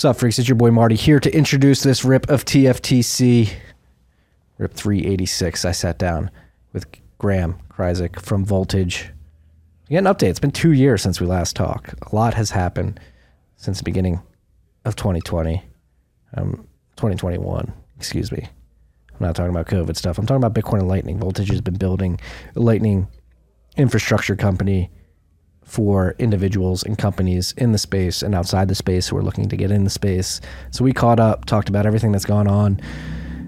What's up, freaks? It's your boy Marty here to introduce this rip of TFTC, rip 386. I sat down with Graham Kryzek from Voltage. You get an update. It's been 2 years since we last talked. A lot has happened since the beginning of 2021, excuse me. I'm not talking about COVID stuff. I'm talking about Bitcoin and Lightning. Voltage has been building a Lightning infrastructure company for individuals and companies in the space and outside the space who are looking to get in the space. So we caught up, talked about everything that's gone on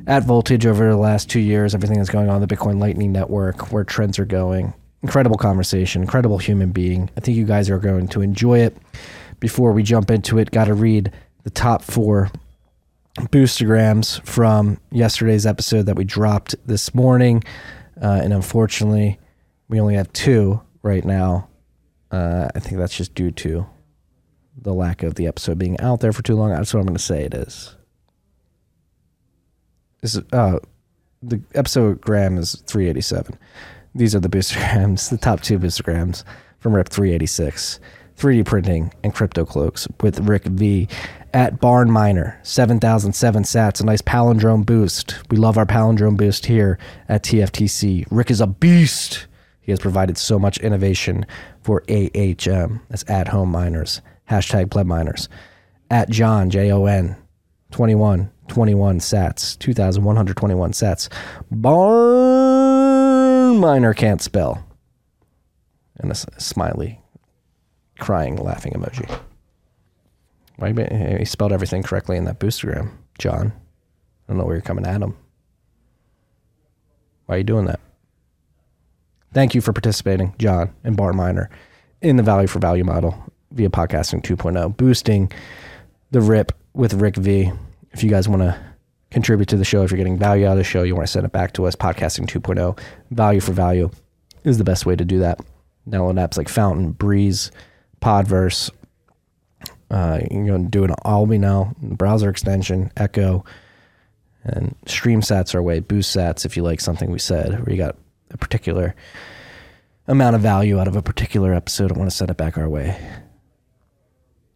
at Voltage over the last 2 years, everything that's going on in the Bitcoin Lightning Network, where trends are going. Incredible conversation, incredible human being. I think you guys are going to enjoy it. Before we jump into it, got to read the top 4 boostergrams from yesterday's episode that we dropped this morning. And unfortunately, we only have 2 right now. I think that's just due to the lack of the episode being out there for too long. That's what I'm going to say it is. This is the episode gram is 387. These are the boostergrams, the top 2 boostergrams from Rip 386, 3D Printing and Crypto Cloaks with Rick V at Barn Miner, 7,007 sats, a nice palindrome boost. We love our palindrome boost here at TFTC. Rick is a beast. He has provided so much innovation for AHM. That's at-home miners. Hashtag pleb miners. At John, J-O-N, 2121 sats. 2,121 sats. Barn miner can't spell. And a smiley, crying, laughing emoji. He spelled everything correctly in that boostergram, John. I don't know where you're coming at him. Why are you doing that? Thank you for participating, John and Barn Miner, in the value for value model via Podcasting 2.0, boosting the rip with Rick V. If you guys want to contribute to the show, if you're getting value out of the show, you want to send it back to us, Podcasting 2.0, value for value is the best way to do that. Download apps like Fountain, Breeze, Podverse. You can go and do it on Alby now, browser extension, Echo, and stream sats our way, boost sats if you like something we said, or you got a particular amount of value out of a particular episode. I want to send it back our way.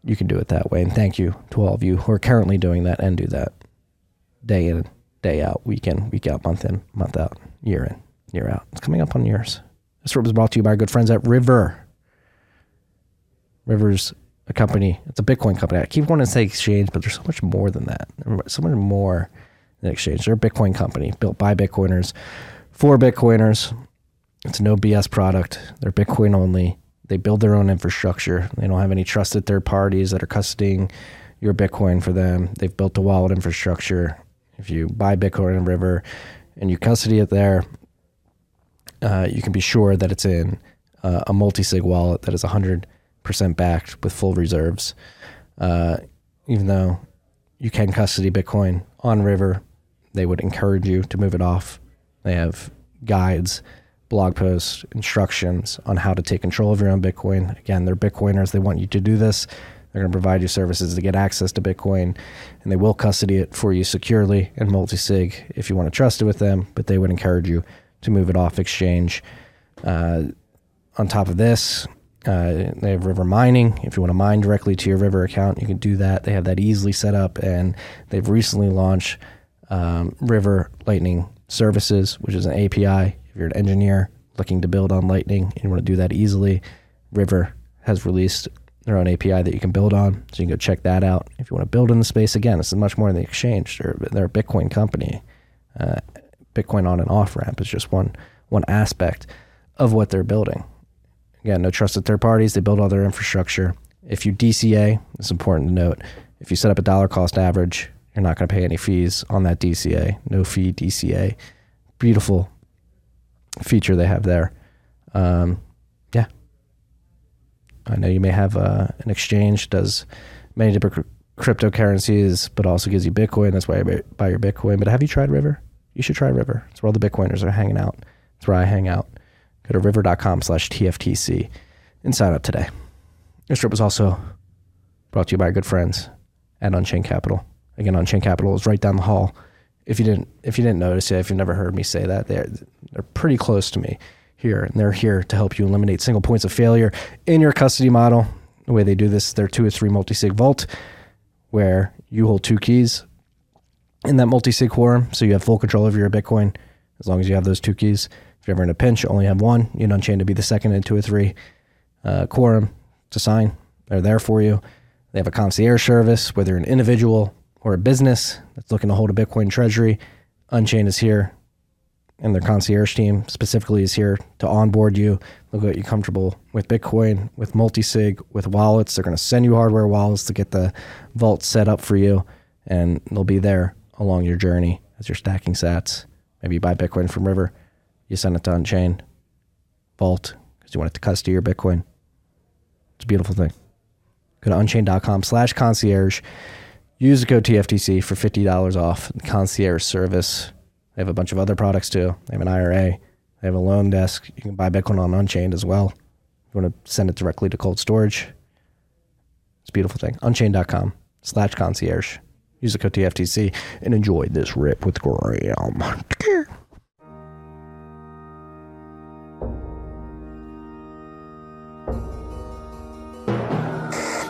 You can do it that way. And thank you to all of you who are currently doing that and do that day in, day out, week in, week out, month in, month out, year in, year out. It's coming up on years. This was brought to you by our good friends at River. River's a company. It's a Bitcoin company. I keep wanting to say exchange, but there's so much more than that. So much more than exchange. They're a Bitcoin company built by Bitcoiners for Bitcoiners. It's a no BS product. They're Bitcoin only. They build their own infrastructure. They don't have any trusted third parties that are custodying your Bitcoin for them. They've built a wallet infrastructure. If you buy Bitcoin in River and you custody it there, you can be sure that it's in a multi-sig wallet that is 100% backed with full reserves. Even though you can custody Bitcoin on River, they would encourage you to move it off. They have guides, blog posts, instructions on how to take control of your own Bitcoin. Again, they're Bitcoiners. They want you to do this. They're going to provide you services to get access to Bitcoin, and they will custody it for you securely and multi-sig if you want to trust it with them, but they would encourage you to move it off exchange. On top of this, they have River Mining. If you want to mine directly to your River account, you can do that. They have that easily set up, and they've recently launched River Lightning Services, which is an API. If you're an engineer looking to build on Lightning and you want to do that easily, River has released their own API that you can build on. So you can go check that out. If you want to build in the space, again, this is much more than the exchange. They're a Bitcoin company. Bitcoin on and off ramp is just one aspect of what they're building. Again, no trusted third parties. They build all their infrastructure. If you DCA, it's important to note, if you set up a dollar cost average, you're not going to pay any fees on that DCA. No fee DCA. Beautiful feature they have there. Yeah. I know you may have an exchange, does many different cryptocurrencies, but also gives you Bitcoin. That's why you buy your Bitcoin. But have you tried River? You should try River. It's where all the Bitcoiners are hanging out. It's where I hang out. Go to river.com/TFTC and sign up today. This trip was also brought to you by our good friends at Unchained Capital. Again, Unchained Capital is right down the hall. If you didn't notice it, if you've never heard me say that, they're pretty close to me here, and they're here to help you eliminate single points of failure in your custody model. The way they do this, their 2 or 3 multi-sig vault where you hold two keys in that multi-sig quorum, so you have full control over your Bitcoin as long as you have those two keys. If you're ever in a pinch, you only have one. You know, Unchained to be the second and 2 or 3 quorum to sign. They're there for you. They have a concierge service, whether an individual or a business that's looking to hold a Bitcoin treasury. Unchained is here, and their concierge team specifically is here to onboard you. They'll get you comfortable with Bitcoin, with multi-sig, with wallets. They're going to send you hardware wallets to get the vault set up for you, and they'll be there along your journey as you're stacking sats. Maybe you buy Bitcoin from River, you send it to Unchained Vault because you want it to custody your Bitcoin. It's a beautiful thing. Go to unchained.com/concierge. Use the code TFTC for $50 off the concierge service. They have a bunch of other products too. They have an IRA. They have a loan desk. You can buy Bitcoin on Unchained as well. You want to send it directly to cold storage. It's a beautiful thing. Unchained.com/concierge. Use the code TFTC and enjoy this rip with Graham.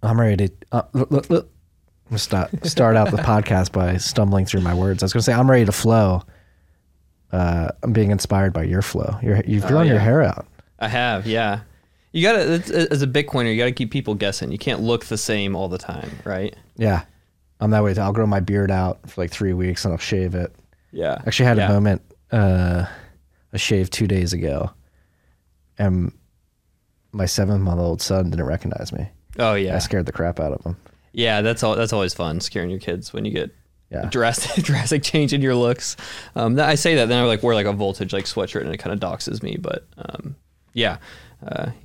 I'm ready to start out the podcast by stumbling through my words. I was going to say, I'm ready to flow. I'm being inspired by your flow. You've grown your hair out. I have, yeah. You gotta, as a Bitcoiner, you gotta keep people guessing. You can't look the same all the time, right? Yeah, I'm that way. I'll grow my beard out for like 3 weeks and I'll shave it. Yeah, actually I had a moment. I shaved 2 days ago, and my 7-month-old son didn't recognize me. Oh yeah, I scared the crap out of him. Yeah, that's always fun, scaring your kids when you get a drastic change in your looks. I say that, then I like wear like a Voltage like sweatshirt and it kind of doxes me, but yeah.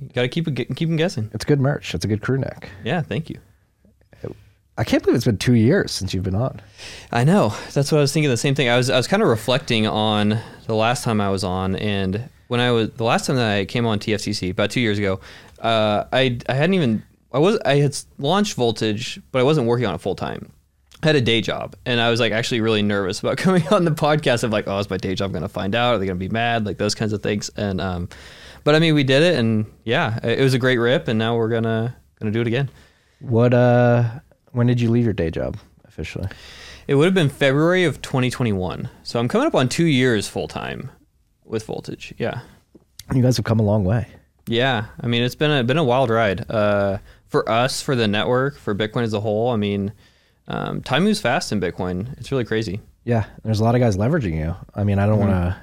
You got to keep them guessing. It's good merch. It's a good crew neck. Yeah, thank you. I can't believe it's been 2 years since you've been on. I know. That's what I was thinking. The same thing. I was kind of reflecting on the last time I was on, and when I was the last time that I came on TFTC about 2 years ago, I had launched Voltage, but I wasn't working on it full time. I had a day job, and I was like actually really nervous about coming on the podcast. I'm like, oh, is my day job going to find out? Are they going to be mad? Like those kinds of things, and but I mean, we did it, and yeah, it was a great rip, and now we're gonna do it again. What? When did you leave your day job officially? It would have been February of 2021. So I'm coming up on 2 years full time with Voltage. Yeah, you guys have come a long way. Yeah, I mean, it's been a wild ride for us, for the network, for Bitcoin as a whole. I mean, time moves fast in Bitcoin. It's really crazy. Yeah, there's a lot of guys leveraging you. I mean, I'm not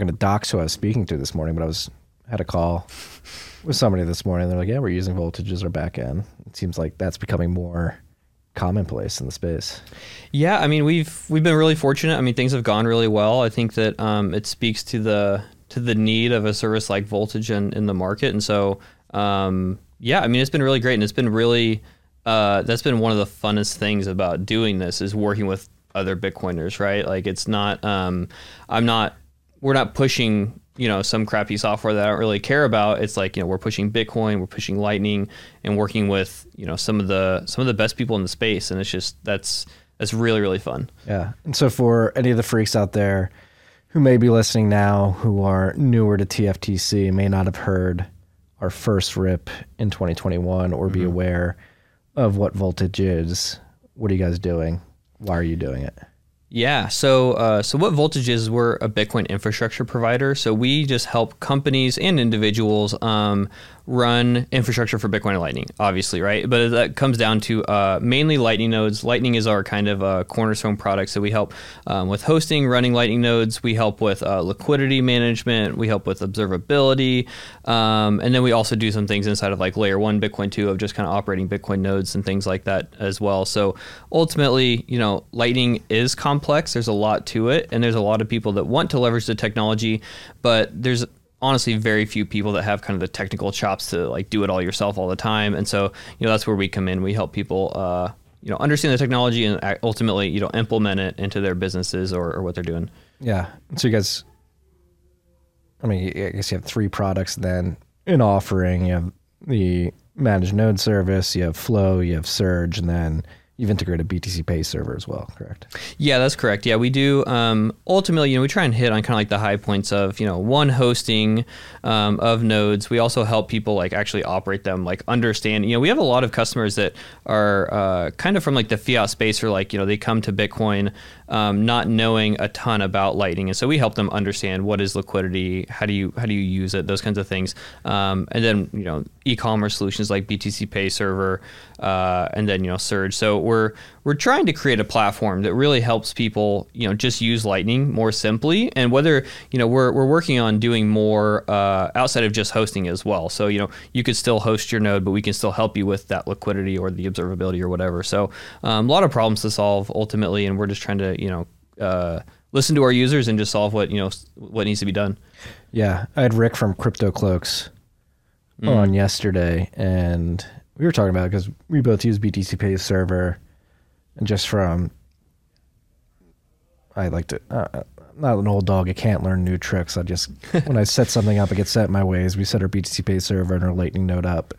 gonna dox who I was speaking to this morning, but I had a call with somebody this morning. They're like, yeah, we're using Voltage as our back end. It seems like that's becoming more commonplace in the space. Yeah, I mean, we've been really fortunate. I mean, things have gone really well. I think that it speaks to the need of a service like Voltage in the market. And so, yeah, I mean, it's been really great. And it's been really, that's been one of the funnest things about doing this is working with other Bitcoiners, right? Like it's not, we're not pushing, you know, some crappy software that I don't really care about. It's like, you know, we're pushing Bitcoin, we're pushing Lightning, and working with, you know, some of the best people in the space. And it's just that's really, really fun. Yeah. And so for any of the freaks out there who may be listening now, who are newer to TFTC, may not have heard our first rip in 2021 or be aware of what Voltage is, what are you guys doing? Why are you doing it? Yeah, so what Voltage is, we're a Bitcoin infrastructure provider. So we just help companies and individuals run infrastructure for Bitcoin and Lightning, obviously, right? But that comes down to mainly Lightning nodes. Lightning is our kind of cornerstone product. So we help with hosting, running Lightning nodes. We help with liquidity management. We help with observability. And then we also do some things inside of like layer 1, Bitcoin 2 of just kind of operating Bitcoin nodes and things like that as well. So ultimately, you know, Lightning is complex. There's a lot to it, and there's a lot of people that want to leverage the technology, but there's honestly very few people that have kind of the technical chops to like do it all yourself all the time. And so, you know, that's where we come in. We help people you know, understand the technology and ultimately, you know, implement it into their businesses or what they're doing. Yeah. So you guys, I mean, I guess you have three products then in offering. You have the managed node service, you have Flow, you have Surge, and then you've integrated BTC Pay Server as well, correct? Yeah, that's correct. Yeah, we do. Ultimately, you know, we try and hit on kind of like the high points of, you know, one, hosting of nodes. We also help people like actually operate them, like understand, you know, we have a lot of customers that are kind of from like the fiat space or like, you know, they come to Bitcoin not knowing a ton about Lightning. And so we help them understand what is liquidity, how do you use it, those kinds of things. And then, you know, e-commerce solutions like BTC Pay Server, and then, you know, Surge. So we're trying to create a platform that really helps people, you know, just use Lightning more simply. And whether, you know, we're working on doing more outside of just hosting as well. So, you know, you could still host your node, but we can still help you with that liquidity or the observability or whatever. So a lot of problems to solve ultimately. And we're just trying to, you know, listen to our users and just solve what, you know, what needs to be done. Yeah. I had Rick from Crypto Cloaks on yesterday, and we were talking about it because we both use BTC Pay Server, and just from, I like to, I'm not an old dog, I can't learn new tricks. I just, when I set something up, I get set in my ways. We set our BTC Pay Server and our Lightning node up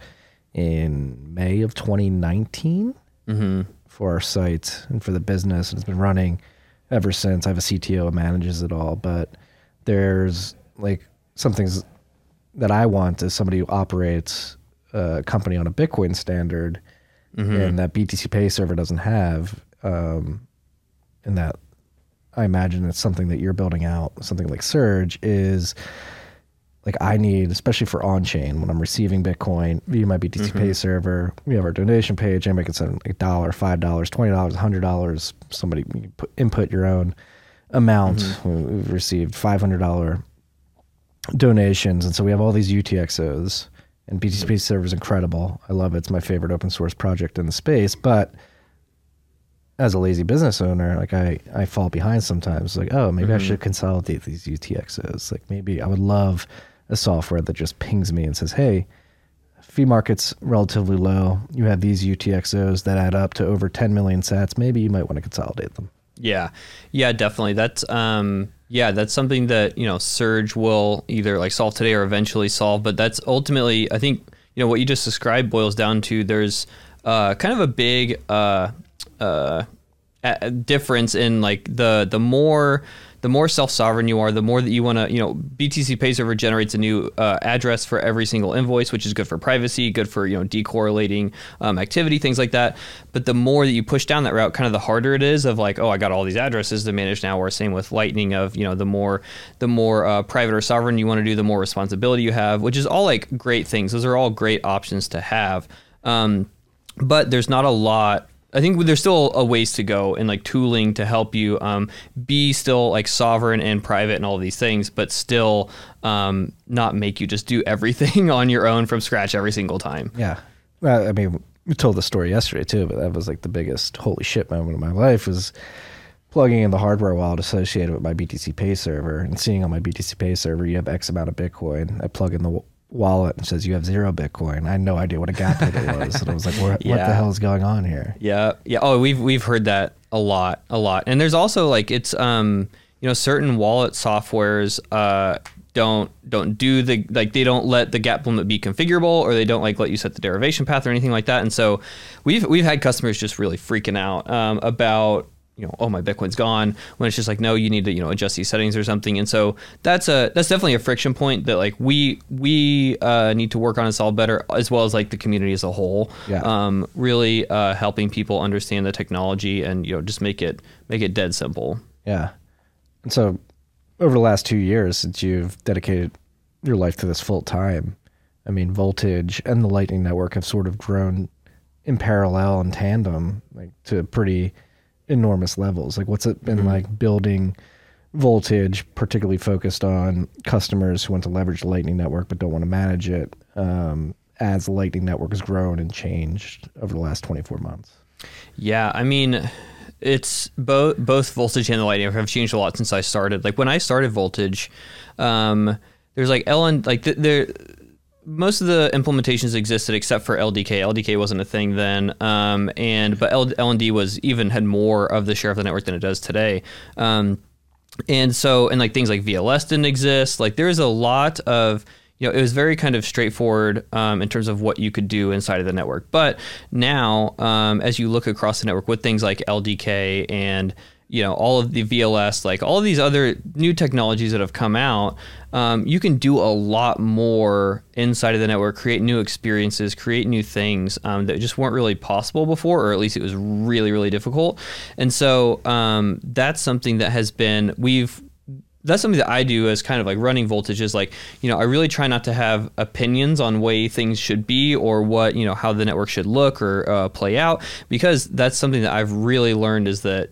in May of 2019 for our site and for the business, and it's been running ever since. I have a CTO who manages it all, but there's like some things that I want as somebody who operates a company on a Bitcoin standard and that BTC Pay Server doesn't have, and that I imagine it's something that you're building out, something like Surge is like I need, especially for on-chain, when I'm receiving Bitcoin via my BTC Pay Server, we have our donation page, anybody can send like $1, $5, $20, $100, somebody input your own amount. We've received $500 donations, and so we have all these UTXOs, and BTC Pay Server is incredible. I love it. It's my favorite open source project in the space. But as a lazy business owner, like I fall behind sometimes. Like, oh, maybe I should consolidate these UTXOs. Like maybe I would love a software that just pings me and says, hey, fee market's relatively low. You have these UTXOs that add up to over 10 million sats. Maybe you might want to consolidate them. Yeah, definitely. That's something that, you know, Surge will either like solve today or eventually solve. But that's ultimately, I think, you know, what you just described boils down to there's kind of a big difference in like the more self-sovereign you are, the more that you want to, you know, BTC Pay Server generates a new address for every single invoice, which is good for privacy, good for, you know, decorrelating activity, things like that. But the more that you push down that route, kind of the harder it is of like, oh, I got all these addresses to manage now. Or same with Lightning of, you know, the more private or sovereign you want to do, the more responsibility you have, which is all like great things. Those are all great options to have. But there's not a lot. I think there's still a ways to go in like tooling to help you be still like sovereign and private and all of these things, but still not make you just do everything on your own from scratch every single time. Yeah. Well, I mean, we told the story yesterday too, but that was like the biggest holy shit moment of my life was plugging in the hardware wallet associated with my BTC Pay Server and seeing on my BTC Pay Server, you have X amount of Bitcoin. I plug in the wallet and says you have zero Bitcoin. I had no idea what a gap it was. And I was like, what the hell is going on here? Yeah. Oh, we've heard that a lot. And there's also like, it's, you know, certain wallet softwares, don't do the, like they don't let the gap limit be configurable, or they don't like let you set the derivation path or anything like that. And so we've had customers just really freaking out, about, you know, oh, my Bitcoin's gone, when it's just like, no, you need to, you know, adjust these settings or something. And so that's definitely a friction point that like we need to work on and solve better, as well as like the community as a whole. Yeah. Really helping people understand the technology and, you know, just make it dead simple. Yeah. And so over the last 2 years since you've dedicated your life to this full time, I mean, Voltage and the Lightning Network have sort of grown in parallel and tandem, like to pretty enormous levels. Like what's it been like building Voltage, particularly focused on customers who want to leverage the Lightning Network but don't want to manage it, as the Lightning Network has grown and changed over the last 24 months? Yeah, I mean, it's both Voltage and the Lightning Network have changed a lot since I started. Like when I started Voltage, there's like LND, like there most of the implementations existed except for LDK. LDK wasn't a thing then, but LND was had more of the share of the network than it does today. And things like VLS didn't exist. Like, there is a lot of, it was very kind of straightforward in terms of what you could do inside of the network. But now, as you look across the network with things like LDK and all of the VLS, like all of these other new technologies that have come out, you can do a lot more inside of the network, create new experiences, create new things that just weren't really possible before, or at least it was really, really difficult. And so that's something that has been, that's something that I do as kind of like running Voltage is like, I really try not to have opinions on way things should be or what, how the network should look or play out, because that's something that I've really learned is that,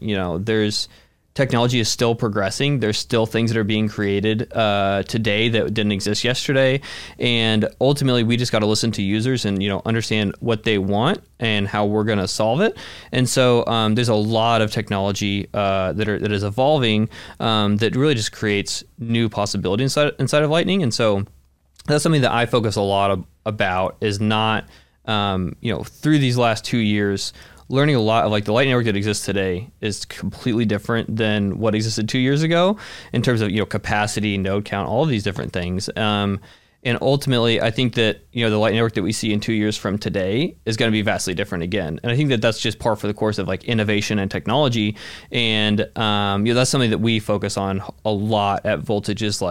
technology is still progressing. There's still things that are being created today that didn't exist yesterday. And ultimately, we just got to listen to users and, understand what they want and how we're going to solve it. And so there's a lot of technology that is evolving that really just creates new possibility inside of Lightning. And so that's something that I focus a lot about is not, through these last 2 years, learning a lot of the Lightning network that exists today is completely different than what existed 2 years ago in terms of, capacity, node count, all of these different things. And ultimately, I think that, the Lightning network that we see in 2 years from today is going to be vastly different again. And I think that that's just par for the course of innovation and technology. And, that's something that we focus on a lot at Voltage is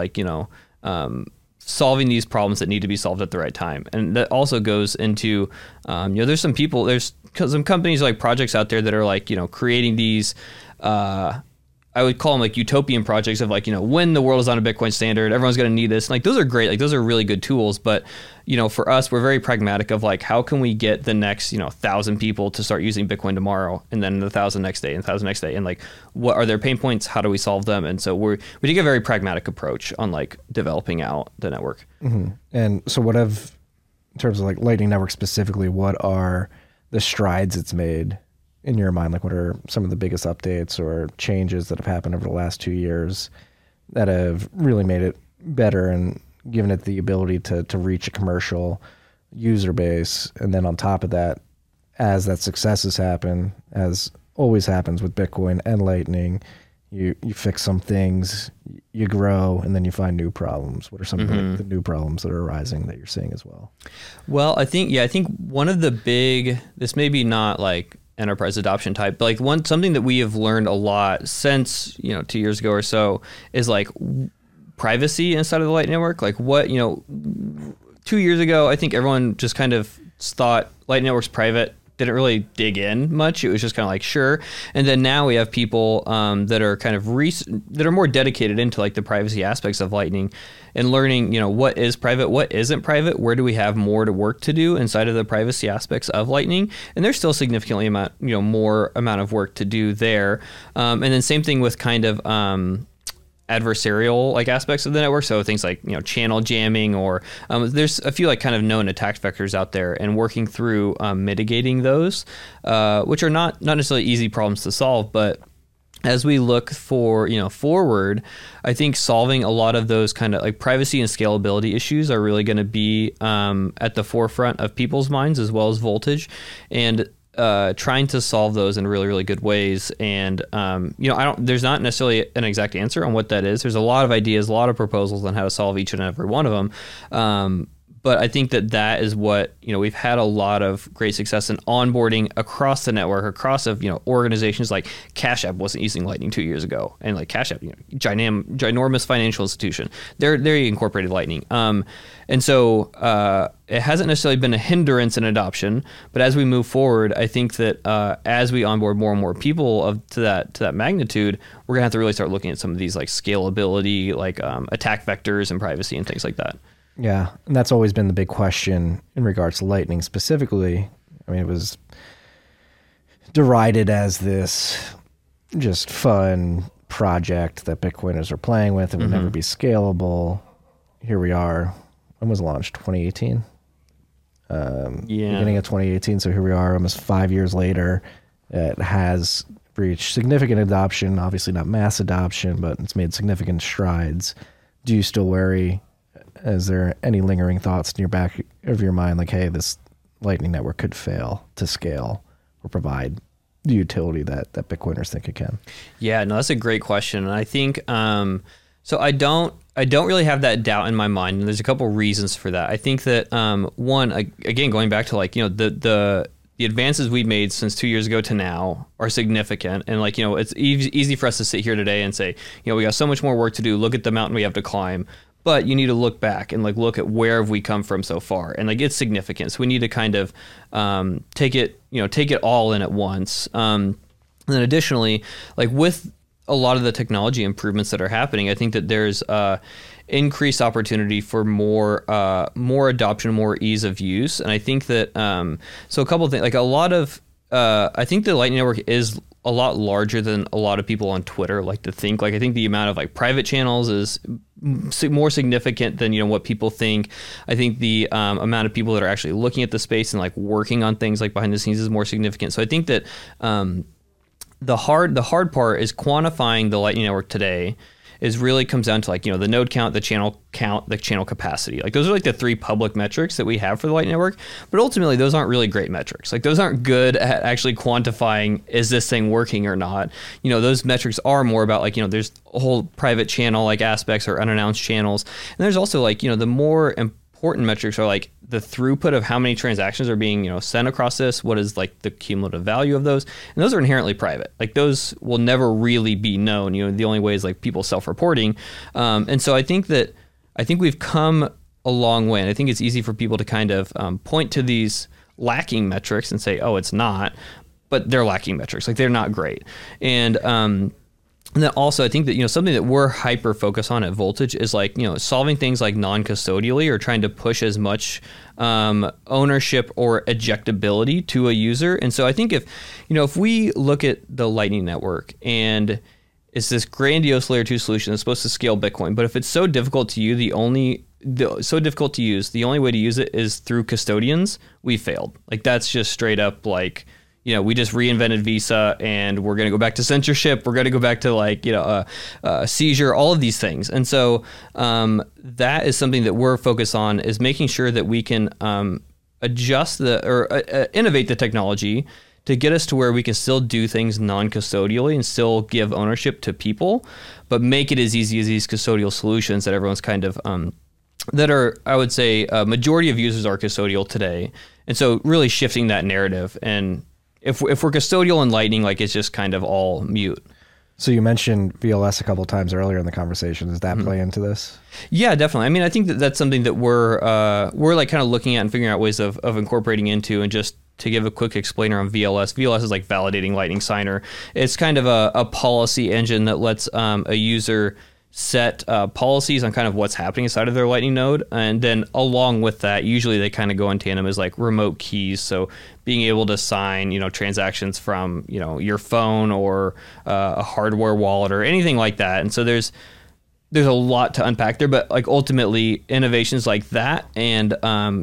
solving these problems that need to be solved at the right time. And that also goes into, there's some people, there's some companies projects out there that are creating these, I would call them utopian projects of when the world is on a Bitcoin standard, everyone's going to need this. And those are great. Those are really good tools. But, for us, we're very pragmatic of how can we get the next, 1,000 people to start using Bitcoin tomorrow and then 1,000 next day and 1,000 next day. And what are their pain points? How do we solve them? And so we take a very pragmatic approach on developing out the network. Mm-hmm. And so in terms of Lightning Network specifically, what are the strides it's made in your mind? What are some of the biggest updates or changes that have happened over the last 2 years that have really made it better and given it the ability to reach a commercial user base? And then on top of that, as that successes happen, as always happens with Bitcoin and Lightning, you fix some things, you grow, and then you find new problems. What are some of the new problems that are arising that you're seeing as well? Well, I think one of the big, this may be not enterprise adoption type, but something that we have learned a lot since, 2 years ago or so is privacy inside of the Lightning Network. 2 years ago, I think everyone just kind of thought Lightning Network's private, didn't really dig in much. It was just kind of sure. And then now we have people that are kind of that are more dedicated into the privacy aspects of Lightning and learning, what is private, what isn't private, where do we have more to work to do inside of the privacy aspects of Lightning. And there's still significantly more amount of work to do there. And then same thing with kind of adversarial aspects of the network. So things like, channel jamming or there's a few kind of known attack vectors out there and working through mitigating those, which are not necessarily easy problems to solve. But as we look forward, I think solving a lot of those kind of privacy and scalability issues are really going to be at the forefront of people's minds as well as Voltage. And trying to solve those in really, really good ways. And, there's not necessarily an exact answer on what that is. There's a lot of ideas, a lot of proposals on how to solve each and every one of them. But I think that is what, we've had a lot of great success in onboarding across the network, across organizations like Cash App wasn't using Lightning 2 years ago. And Cash App, ginormous financial institution. They incorporated Lightning. And so, it hasn't necessarily been a hindrance in adoption, but as we move forward, I think that as we onboard more and more people to that magnitude, we're gonna have to really start looking at some of these scalability, attack vectors and privacy and things like that. Yeah, and that's always been the big question in regards to Lightning specifically. I mean, it was derided as this just fun project that Bitcoiners are playing with and would never be scalable. Here we are. When was launched? 2018? Beginning of 2018. So here we are almost 5 years later. It has reached significant adoption, obviously not mass adoption, but it's made significant strides. Do you still worry Is there any lingering thoughts in your back of your mind, like, hey, this Lightning Network could fail to scale or provide the utility that, that Bitcoiners think it can? Yeah, no, that's a great question. And I think, so I don't really have that doubt in my mind. And there's a couple reasons for that. I think that, one, again, going back to like, you know, the advances we've made since 2 years ago to now are significant. And like, you know, it's easy for us to sit here today and say, you know, we got so much more work to do. Look at the mountain we have to climb. But you need to look back and like look at where have we come from so far, and like its significance. So we need to kind of take it all in at once. And then additionally, like with a lot of the technology improvements that are happening, I think that there's increased opportunity for more adoption, more ease of use. And I think that so a couple of things, like a lot of I think the Lightning Network is a lot larger than a lot of people on Twitter like to think. Like I think the amount of like private channels is more significant than, you know, what people think. I think the amount of people that are actually looking at the space and like working on things like behind the scenes is more significant. So I think that the hard part is quantifying the Lightning Network today. Is really comes down to like, you know, the node count, the channel capacity. Like those are like the three public metrics that we have for the Lightning Network. But ultimately, those aren't really great metrics. Like those aren't good at actually quantifying, is this thing working or not? You know, those metrics are more about like, you know, there's a whole private channel like aspects or unannounced channels. And there's also like, you know, the more important metrics are like the throughput of how many transactions are being, you know, sent across this. What is like the cumulative value of those? And those are inherently private. Like those will never really be known. You know, the only way is like people self-reporting. And so I think we've come a long way. And I think it's easy for people to kind of point to these lacking metrics and say, oh, it's not. But they're lacking metrics. Like they're not great. And then also, I think that, you know, something that we're hyper focused on at Voltage is like, you know, solving things like non-custodially or trying to push as much ownership or ejectability to a user. And so I think if, you know, if we look at the Lightning Network and it's this grandiose layer 2 solution that's supposed to scale Bitcoin, but if it's so difficult to you, the only way to use it is through custodians, we failed. Like that's just straight up like, you know, we just reinvented Visa and we're going to go back to censorship. We're going to go back to like, you know, seizure, all of these things. And so that is something that we're focused on, is making sure that we can innovate the technology to get us to where we can still do things non-custodially and still give ownership to people, but make it as easy as these custodial solutions that everyone's kind of that are, I would say, a majority of users are custodial today. And so really shifting that narrative. And If we're custodial and Lightning, like it's just kind of all mute. So you mentioned VLS a couple of times earlier in the conversation. Does that play into this? Yeah, definitely. I mean, I think that that's something that we're like kind of looking at and figuring out ways of incorporating into. And just to give a quick explainer on VLS, VLS is like validating Lightning signer. It's kind of a policy engine that lets a user set policies on kind of what's happening inside of their Lightning node. And then along with that, usually they kind of go in tandem as like remote keys. So being able to sign, you know, transactions from, you know, your phone or a hardware wallet or anything like that. And so there's a lot to unpack there, but like ultimately innovations like that and,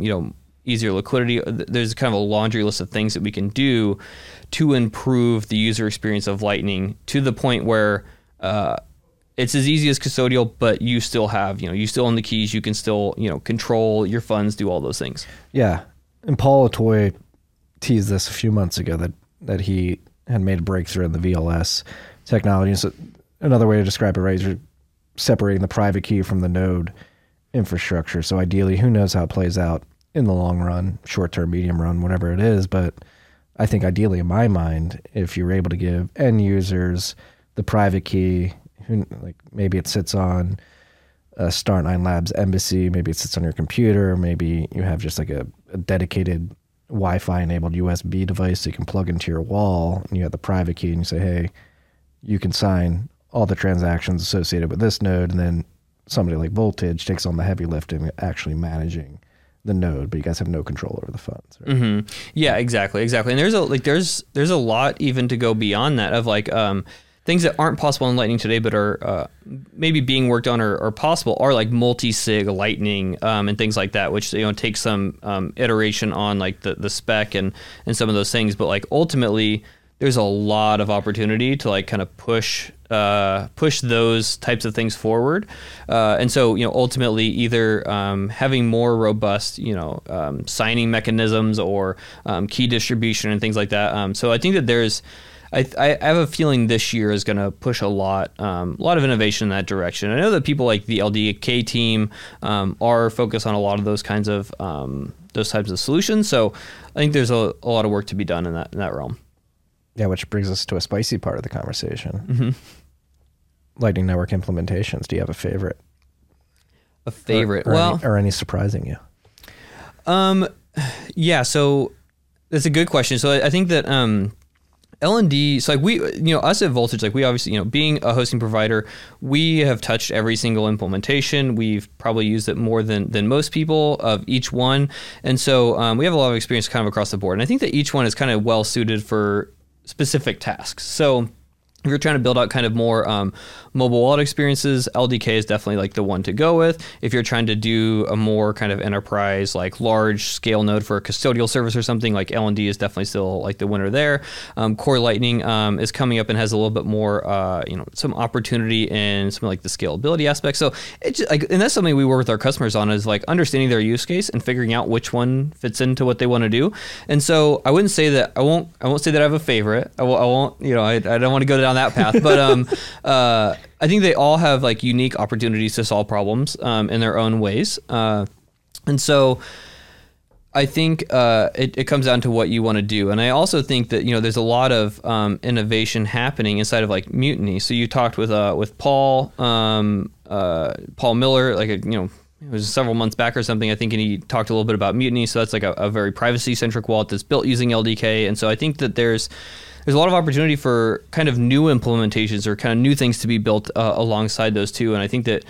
you know, easier liquidity, there's kind of a laundry list of things that we can do to improve the user experience of Lightning to the point where, it's as easy as custodial, but you still have, you know, you still own the keys. You can still, you know, control your funds, do all those things. Yeah. And Paul Atoy teased this a few months ago that he had made a breakthrough in the VLS technology. So another way to describe it, right, is you're separating the private key from the node infrastructure. So ideally, who knows how it plays out in the long run, short term, medium run, whatever it is. But I think ideally in my mind, if you were able to give end users the private key, like maybe it sits on a Star9 Labs embassy, maybe it sits on your computer, maybe you have just like a dedicated Wi-Fi enabled USB device that you can plug into your wall, and you have the private key and you say, hey, you can sign all the transactions associated with this node, and then somebody like Voltage takes on the heavy lifting actually managing the node, but you guys have no control over the funds. Right? Mm-hmm. Yeah, exactly. And there's a lot even to go beyond that of like, things that aren't possible in Lightning today, but are maybe being worked on or possible, are like multi-sig Lightning and things like that, which, you know, takes some iteration on like the spec and some of those things. But like ultimately, there's a lot of opportunity to like kind of push push those types of things forward, and so ultimately either having more robust signing mechanisms or key distribution and things like that. So I think that there's, I have a feeling this year is going to push a lot of innovation in that direction. I know that people like the LDK team are focused on a lot of those types of solutions. So I think there's a lot of work to be done in that realm. Yeah, which brings us to a spicy part of the conversation. Mm-hmm. Lightning Network implementations. Do you have a favorite? A favorite? Or any surprising you? Yeah. So that's a good question. So I think that LND. So us at Voltage, we obviously being a hosting provider, we have touched every single implementation. We've probably used it more than most people of each one, and so we have a lot of experience kind of across the board. And I think that each one is kind of well suited for specific tasks. So if you're trying to build out kind of more mobile wallet experiences, LDK is definitely the one to go with. If you're trying to do a more kind of enterprise, large scale node for a custodial service or something, LND is definitely still the winner there. Core Lightning is coming up and has a little bit more, some opportunity in something the scalability aspect. So it's and that's something we work with our customers on is understanding their use case and figuring out which one fits into what they want to do. And so I wouldn't say that I won't say that I have a favorite. I don't want to go down that path, but I think they all have unique opportunities to solve problems in their own ways, and so I think it comes down to what you want to do. And I also think that there's a lot of innovation happening inside of Mutiny. So you talked with Paul Miller, it was several months back or something, I think, and he talked a little bit about Mutiny. So that's a very privacy centric wallet that's built using LDK, and so I think that there's a lot of opportunity for kind of new implementations or kind of new things to be built alongside those two. And I think that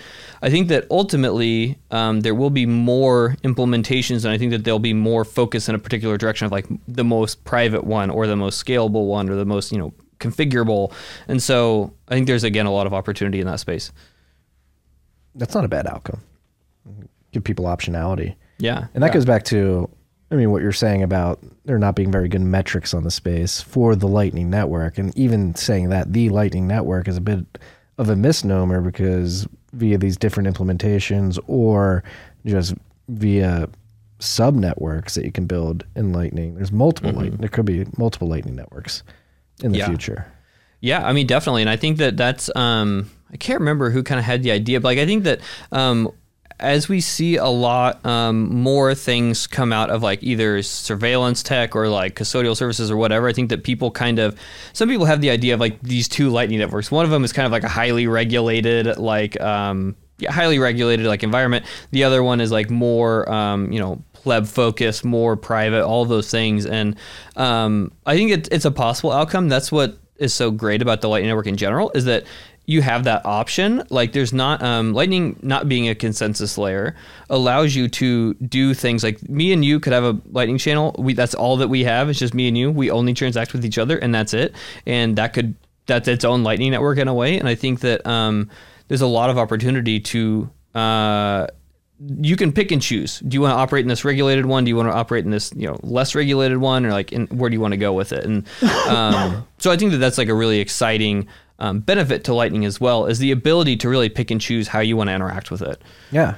ultimately there will be more implementations, and I think that there'll be more focus in a particular direction of the most private one or the most scalable one or the most, configurable. And so I think there's, again, a lot of opportunity in that space. That's not a bad outcome. Give people optionality. Yeah. And that goes back to, what you're saying about there not being very good metrics on the space for the Lightning Network. And even saying that the Lightning Network is a bit of a misnomer, because via these different implementations or just via sub-networks that you can build in Lightning, there's multiple there could be multiple Lightning networks in the future. Yeah, definitely. And I think that that's, I can't remember who kind of had the idea, but I think that, as we see a lot more things come out of either surveillance tech or custodial services or whatever, I think that people some people have the idea of these two Lightning networks. One of them is kind of a highly regulated, environment. The other one is more, pleb focused, more private, all those things. And I think it's a possible outcome. That's what is so great about the Lightning network in general, is that you have that option. There's not Lightning not being a consensus layer allows you to do things like me and you could have a Lightning channel. That's all that we have. It's just me and you. We only transact with each other, and that's it. And that's its own Lightning network in a way. And I think that there's a lot of opportunity to you can pick and choose. Do you want to operate in this regulated one? Do you want to operate in this less regulated one? Or where do you want to go with it? And so I think that that's a really exciting benefit to Lightning as well, is the ability to really pick and choose how you want to interact with it. Yeah.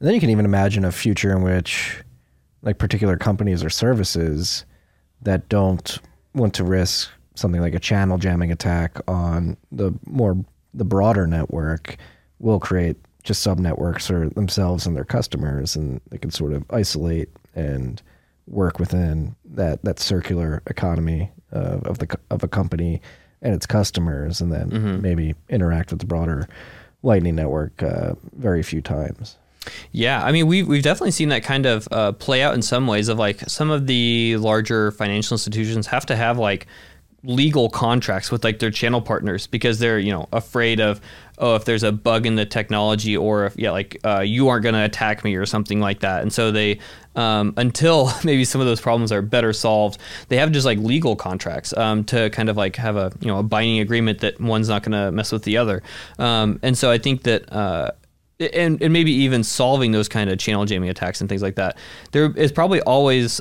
And then you can even imagine a future in which particular companies or services that don't want to risk something like a channel jamming attack on the broader network will create just subnetworks for themselves and their customers, and they can sort of isolate and work within that circular economy of a company and its customers, and then maybe interact with the broader Lightning Network very few times. Yeah, we've definitely seen that kind of play out in some ways of some of the larger financial institutions have to have legal contracts with their channel partners, because they're afraid of if there's a bug in the technology, or if you aren't going to attack me or something like that. And so they until maybe some of those problems are better solved, they have just legal contracts to kind of have a a binding agreement that one's not going to mess with the other. And so I think that and maybe even solving those kind of channel jamming attacks and things like that, there is probably always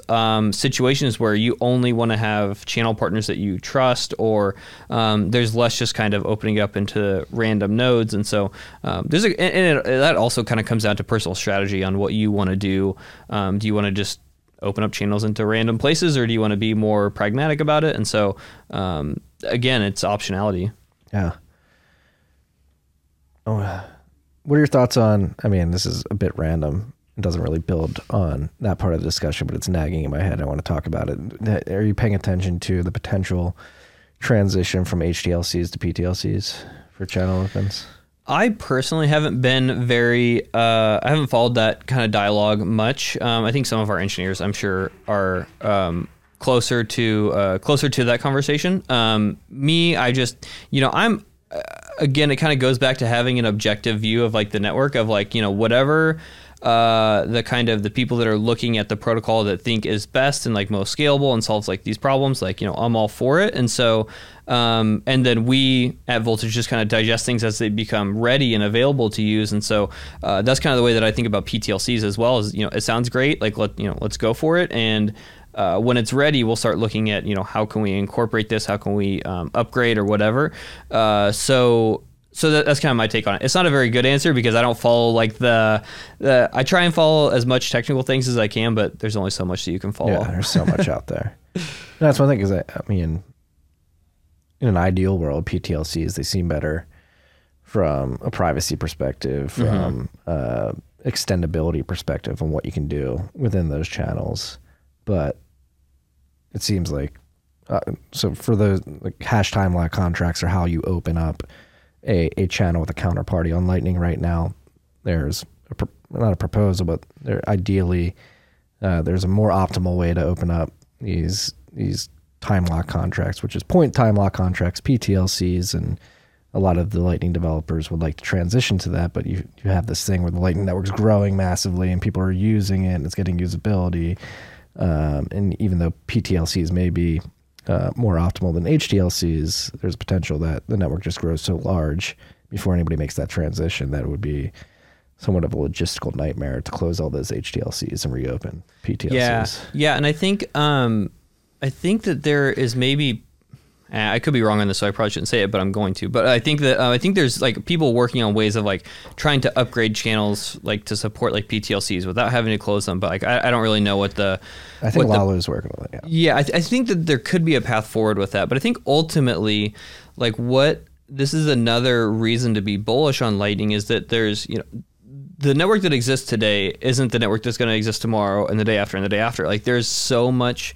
situations where you only want to have channel partners that you trust, or there's less just kind of opening up into random nodes. And so there's a, and that also kind of comes down to personal strategy on what you want to do. Do you want to just open up channels into random places, or do you want to be more pragmatic about it? And so again, it's optionality. Yeah. Oh. What are your thoughts on, I mean, this is a bit random. It doesn't really build on that part of the discussion, but it's nagging in my head. I want to talk about it. Are you paying attention to the potential transition from HTLCs to PTLCs for channel opens? I personally haven't been very, I haven't followed that kind of dialogue much. I think some of our engineers, I'm sure, are closer to that conversation. Me, I just, you know, I'm, again, it kind of goes back to having an objective view of like the network of like, you know, whatever the kind of the people that are looking at the protocol that think is best and like most scalable and solves like these problems, like, you know, I'm all for it. And so and then we at Voltage just kind of digest things as they become ready and available to use. And so that's kind of the way that I think about PTLCs as well, is, you know, it sounds great. Like, let's go for it. And when it's ready, we'll start looking at, you know, how can we incorporate this? How can we upgrade or whatever? So that's kind of my take on it. It's not a very good answer because I don't follow like the I try and follow as much technical things as I can, but there's only so much that you can follow. Yeah, there's so much out there. No, that's one thing is I mean, in an ideal world, PTLCs, they seem better from a privacy perspective, from extendability perspective on what you can do within those channels. But it seems like, so for those like hash time lock contracts or how you open up a channel with a counterparty on Lightning right now, there's not a proposal, but there ideally there's a more optimal way to open up these time lock contracts, which is point time lock contracts, PTLCs, and a lot of the Lightning developers would like to transition to that. But you have this thing where the Lightning network's growing massively and people are using it and it's getting usability. And even though PTLCs may be more optimal than HTLCs, there's potential that the network just grows so large before anybody makes that transition that it would be somewhat of a logistical nightmare to close all those HTLCs and reopen PTLCs. Yeah, and I think that there is maybe, I could be wrong on this, so I probably shouldn't say it, but I'm going to. But I think that there's like people working on ways of like trying to upgrade channels like to support like PTLCs without having to close them. But like I don't really know what the. I think Lalo's working on that. Yeah, I think that there could be a path forward with that. But I think ultimately, like what this is another reason to be bullish on Lightning is that there's, you know, the network that exists today isn't the network that's going to exist tomorrow and the day after and the day after. Like there's so much.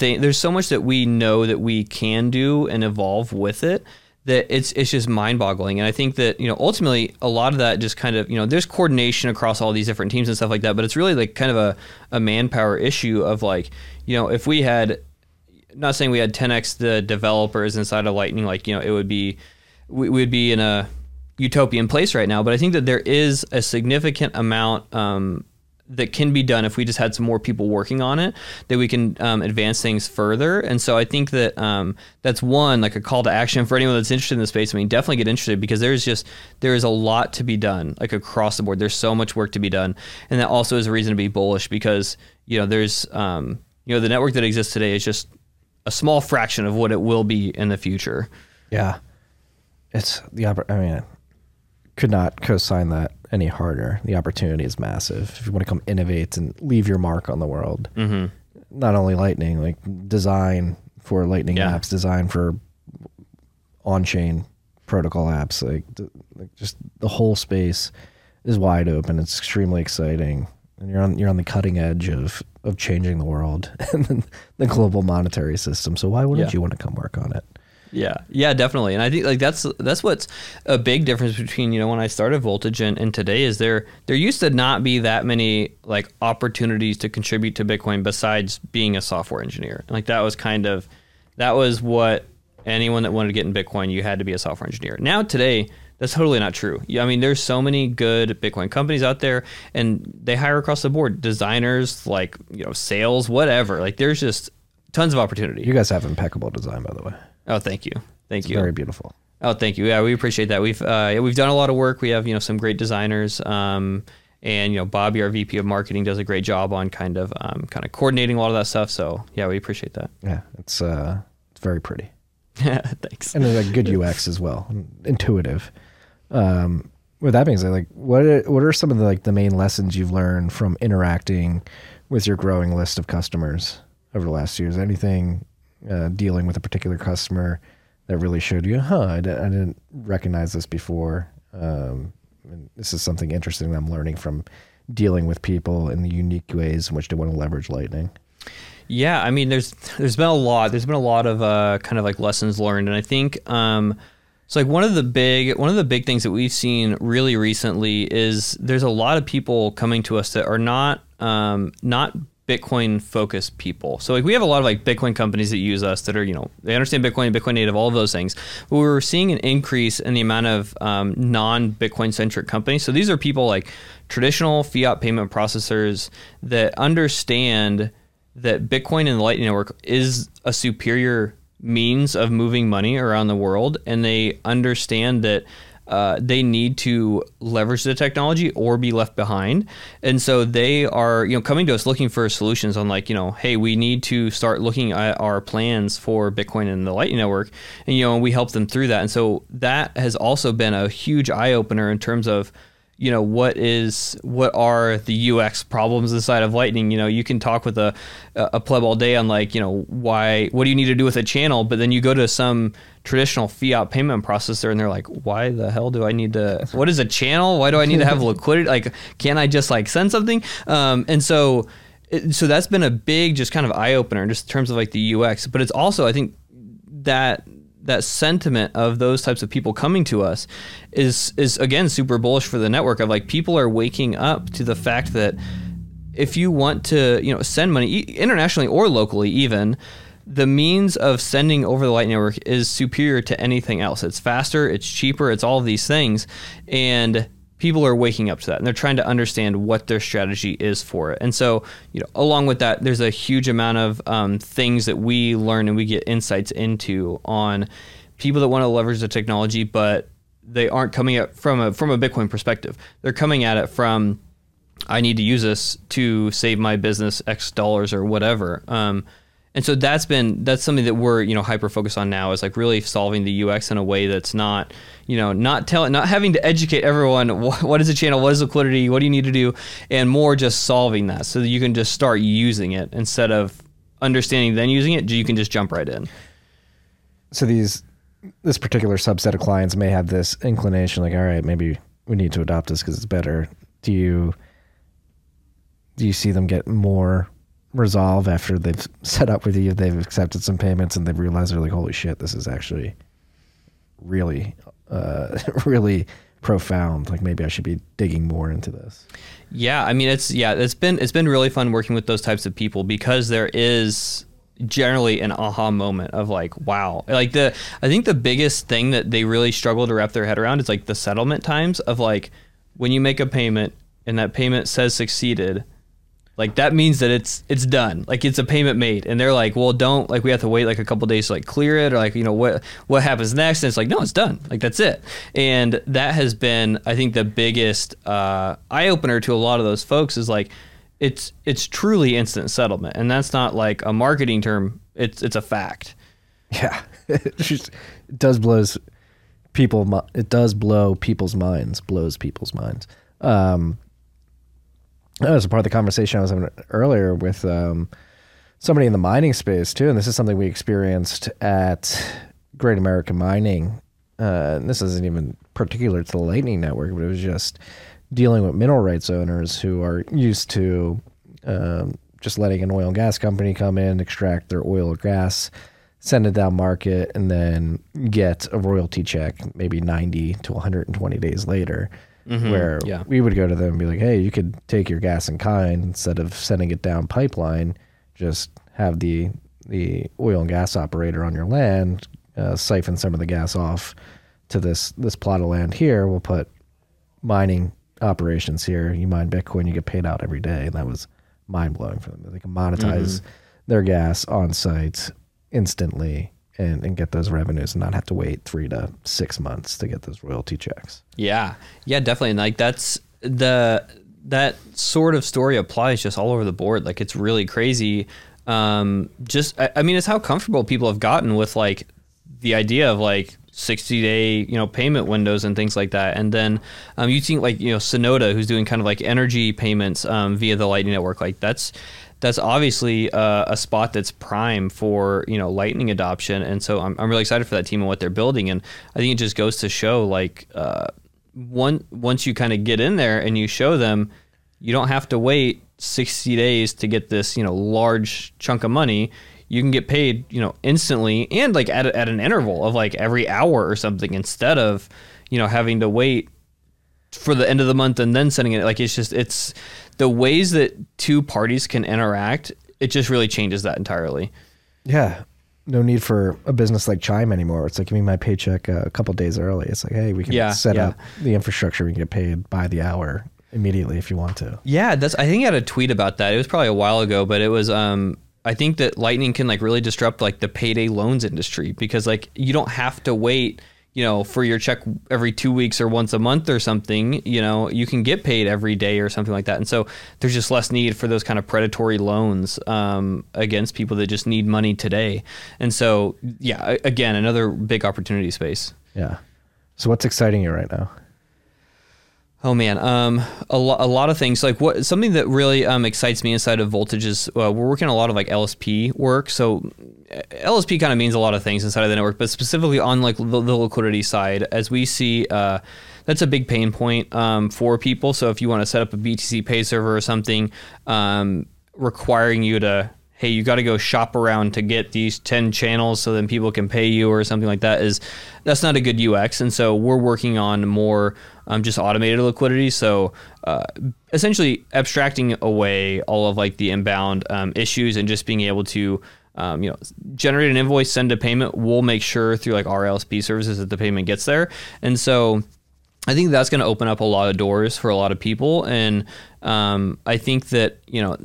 There's so much that we know that we can do and evolve with it that it's just mind-boggling. And I think that, you know, ultimately a lot of that just kind of, you know, there's coordination across all these different teams and stuff like that, but it's really like kind of a manpower issue of like, you know, if we had, not saying we had 10x the developers inside of Lightning, like, you know, it would be, we would be in a utopian place right now. But I think that there is a significant amount that can be done if we just had some more people working on it, that we can advance things further. And so I think that that's one, like a call to action for anyone that's interested in the space. I mean, definitely get interested because there is a lot to be done, like across the board. There's so much work to be done. And that also is a reason to be bullish because, you know, there's, you know, the network that exists today is just a small fraction of what it will be in the future. Yeah. It's the, I mean, could not co-sign that any harder. The opportunity is massive. If you want to come innovate and leave your mark on the world, not only Lightning, like design for Lightning apps, design for on-chain protocol apps, like just the whole space is wide open. It's extremely exciting. And you're on the cutting edge of changing the world and then the global monetary system. So why wouldn't you want to come work on it? Yeah, definitely. And I think like that's what's a big difference between, you know, when I started Voltage and today is there used to not be that many like opportunities to contribute to Bitcoin besides being a software engineer. Like that was what anyone that wanted to get in Bitcoin, you had to be a software engineer. Now today, that's totally not true. I mean, there's so many good Bitcoin companies out there and they hire across the board, designers, like, you know, sales, whatever. Like there's just tons of opportunity. You guys have impeccable design, by the way. Oh, thank you. It's very beautiful. Oh, thank you. Yeah, we appreciate that. We've done a lot of work. We have, some great designers. And, Bobby, our VP of marketing, does a great job on kind of coordinating a lot of that stuff. So, yeah, we appreciate that. Yeah, it's very pretty. Yeah, thanks. And there's good UX as well. Intuitive. With that being said, what are some of the main lessons you've learned from interacting with your growing list of customers over the last years? Anything dealing with a particular customer that really showed you, I didn't recognize this before. And this is something interesting that I'm learning from dealing with people in the unique ways in which they want to leverage Lightning. Yeah, I mean, there's been a lot. There's been a lot of lessons learned, and I think so. One of the big things that we've seen really recently is there's a lot of people coming to us that are not Bitcoin focused people. So we have a lot of Bitcoin companies that use us that are, they understand Bitcoin, Bitcoin native, all of those things. But we're seeing an increase in the amount of non-Bitcoin centric companies. So these are people like traditional fiat payment processors that understand that Bitcoin and the Lightning Network is a superior means of moving money around the world. And they understand that they need to leverage the technology or be left behind. And so they are, coming to us looking for solutions on hey, we need to start looking at our plans for Bitcoin and the Lightning Network. And, we help them through that. And so that has also been a huge eye opener in terms of, what are the UX problems inside of Lightning? You can talk with a pleb all day on what do you need to do with a channel? But then you go to some traditional fiat payment processor and they're like, why the hell do I need to, what is a channel? Why do I need to have liquidity? Can't I just send something? So that's been a big, just kind of eye opener just in terms of the UX, but it's also, I think that sentiment of those types of people coming to us is again super bullish for the network. Of people are waking up to the fact that if you want to send money internationally or locally, even the means of sending over the Lightning Network is superior to anything else. It's faster, it's cheaper, it's all of these things, and people are waking up to that, and they're trying to understand what their strategy is for it. And so, along with that, there's a huge amount of things that we learn and we get insights into on people that want to leverage the technology, but they aren't coming at from a Bitcoin perspective. They're coming at it from, I need to use this to save my business X dollars or whatever. And so that's something that we're, hyper focused on now, is really solving the UX in a way that's not, not having to educate everyone. What is a channel? What is liquidity? What do you need to do? And more just solving that so that you can just start using it instead of understanding, then using it. You can just jump right in. So this particular subset of clients may have this inclination, all right, maybe we need to adopt this because it's better. Do you see them get more resolve after they've set up with you, they've accepted some payments, and they've realized they're holy shit, this is actually really, really profound. Maybe I should be digging more into this. Yeah. I mean, it's been really fun working with those types of people, because there is generally an aha moment of wow. I think the biggest thing that they really struggle to wrap their head around is the settlement times of when you make a payment and that payment says succeeded, that means that it's done. It's a payment made. And they're well, don't, we have to wait a couple of days to clear it, or what happens next? And it's no, it's done. That's it. And that has been, I think, the biggest eye opener to a lot of those folks is it's truly instant settlement. And that's not a marketing term. It's a fact. Yeah. Blows people's minds. That was a part of the conversation I was having earlier with somebody in the mining space too, and this is something we experienced at Great American Mining. And this isn't even particular to the Lightning Network, but it was just dealing with mineral rights owners who are used to just letting an oil and gas company come in, extract their oil or gas, send it down market, and then get a royalty check maybe 90 to 120 days later. Mm-hmm. Where we would go to them and be hey, you could take your gas in kind instead of sending it down pipeline, just have the oil and gas operator on your land siphon some of the gas off to this plot of land here. We'll put mining operations here. You mine Bitcoin, you get paid out every day. And that was mind blowing for them. They can monetize their gas on site instantly and get those revenues and not have to wait 3 to 6 months to get those royalty checks. Yeah. Yeah, definitely. And like that's that sort of story applies just all over the board. Like it's really crazy. I mean, it's how comfortable people have gotten with like the idea of like 60-day, you know, payment windows and things like that. And then you think like, you know, Sonoda, who's doing kind of like energy payments via the Lightning Network, like that's obviously a spot that's prime for, you know, Lightning adoption. And so I'm really excited for that team and what they're building. And I think it just goes to show like once you kind of get in there and you show them, you don't have to wait 60 days to get this, you know, large chunk of money. You can get paid, you know, instantly and like at an interval of like every hour or something instead of, you know, having to wait for the end of the month and then sending it. Like it's just, it's the ways that two parties can interact. It just really changes that entirely. Yeah. No need for a business like Chime anymore. It's like, give me my paycheck a couple days early. It's like, hey, we can set up the infrastructure. We can get paid by the hour immediately if you want to. Yeah. I think I had a tweet about that. It was probably a while ago, but it was, I think that Lightning can like really disrupt like the payday loans industry because like you don't have to wait, you know, for your check every 2 weeks or once a month or something. You know, you can get paid every day or something like that. And so there's just less need for those kind of predatory loans against people that just need money today. And so, yeah, again, another big opportunity space. Yeah. So what's exciting you right now? Oh man, a lot of things. Like something that really excites me inside of Voltage is we're working on a lot of like LSP work. So LSP kind of means a lot of things inside of the network, but specifically on like the liquidity side, as we see, that's a big pain point for people. So if you want to set up a BTC Pay Server or something, requiring you to, hey, you got to go shop around to get these 10 channels so then people can pay you or something like that, that's not a good UX. And so we're working on more just automated liquidity. So essentially abstracting away all of like the inbound issues and just being able to generate an invoice, send a payment. We'll make sure through like our LSP services that the payment gets there. And so I think that's going to open up a lot of doors for a lot of people. And I think that, you know,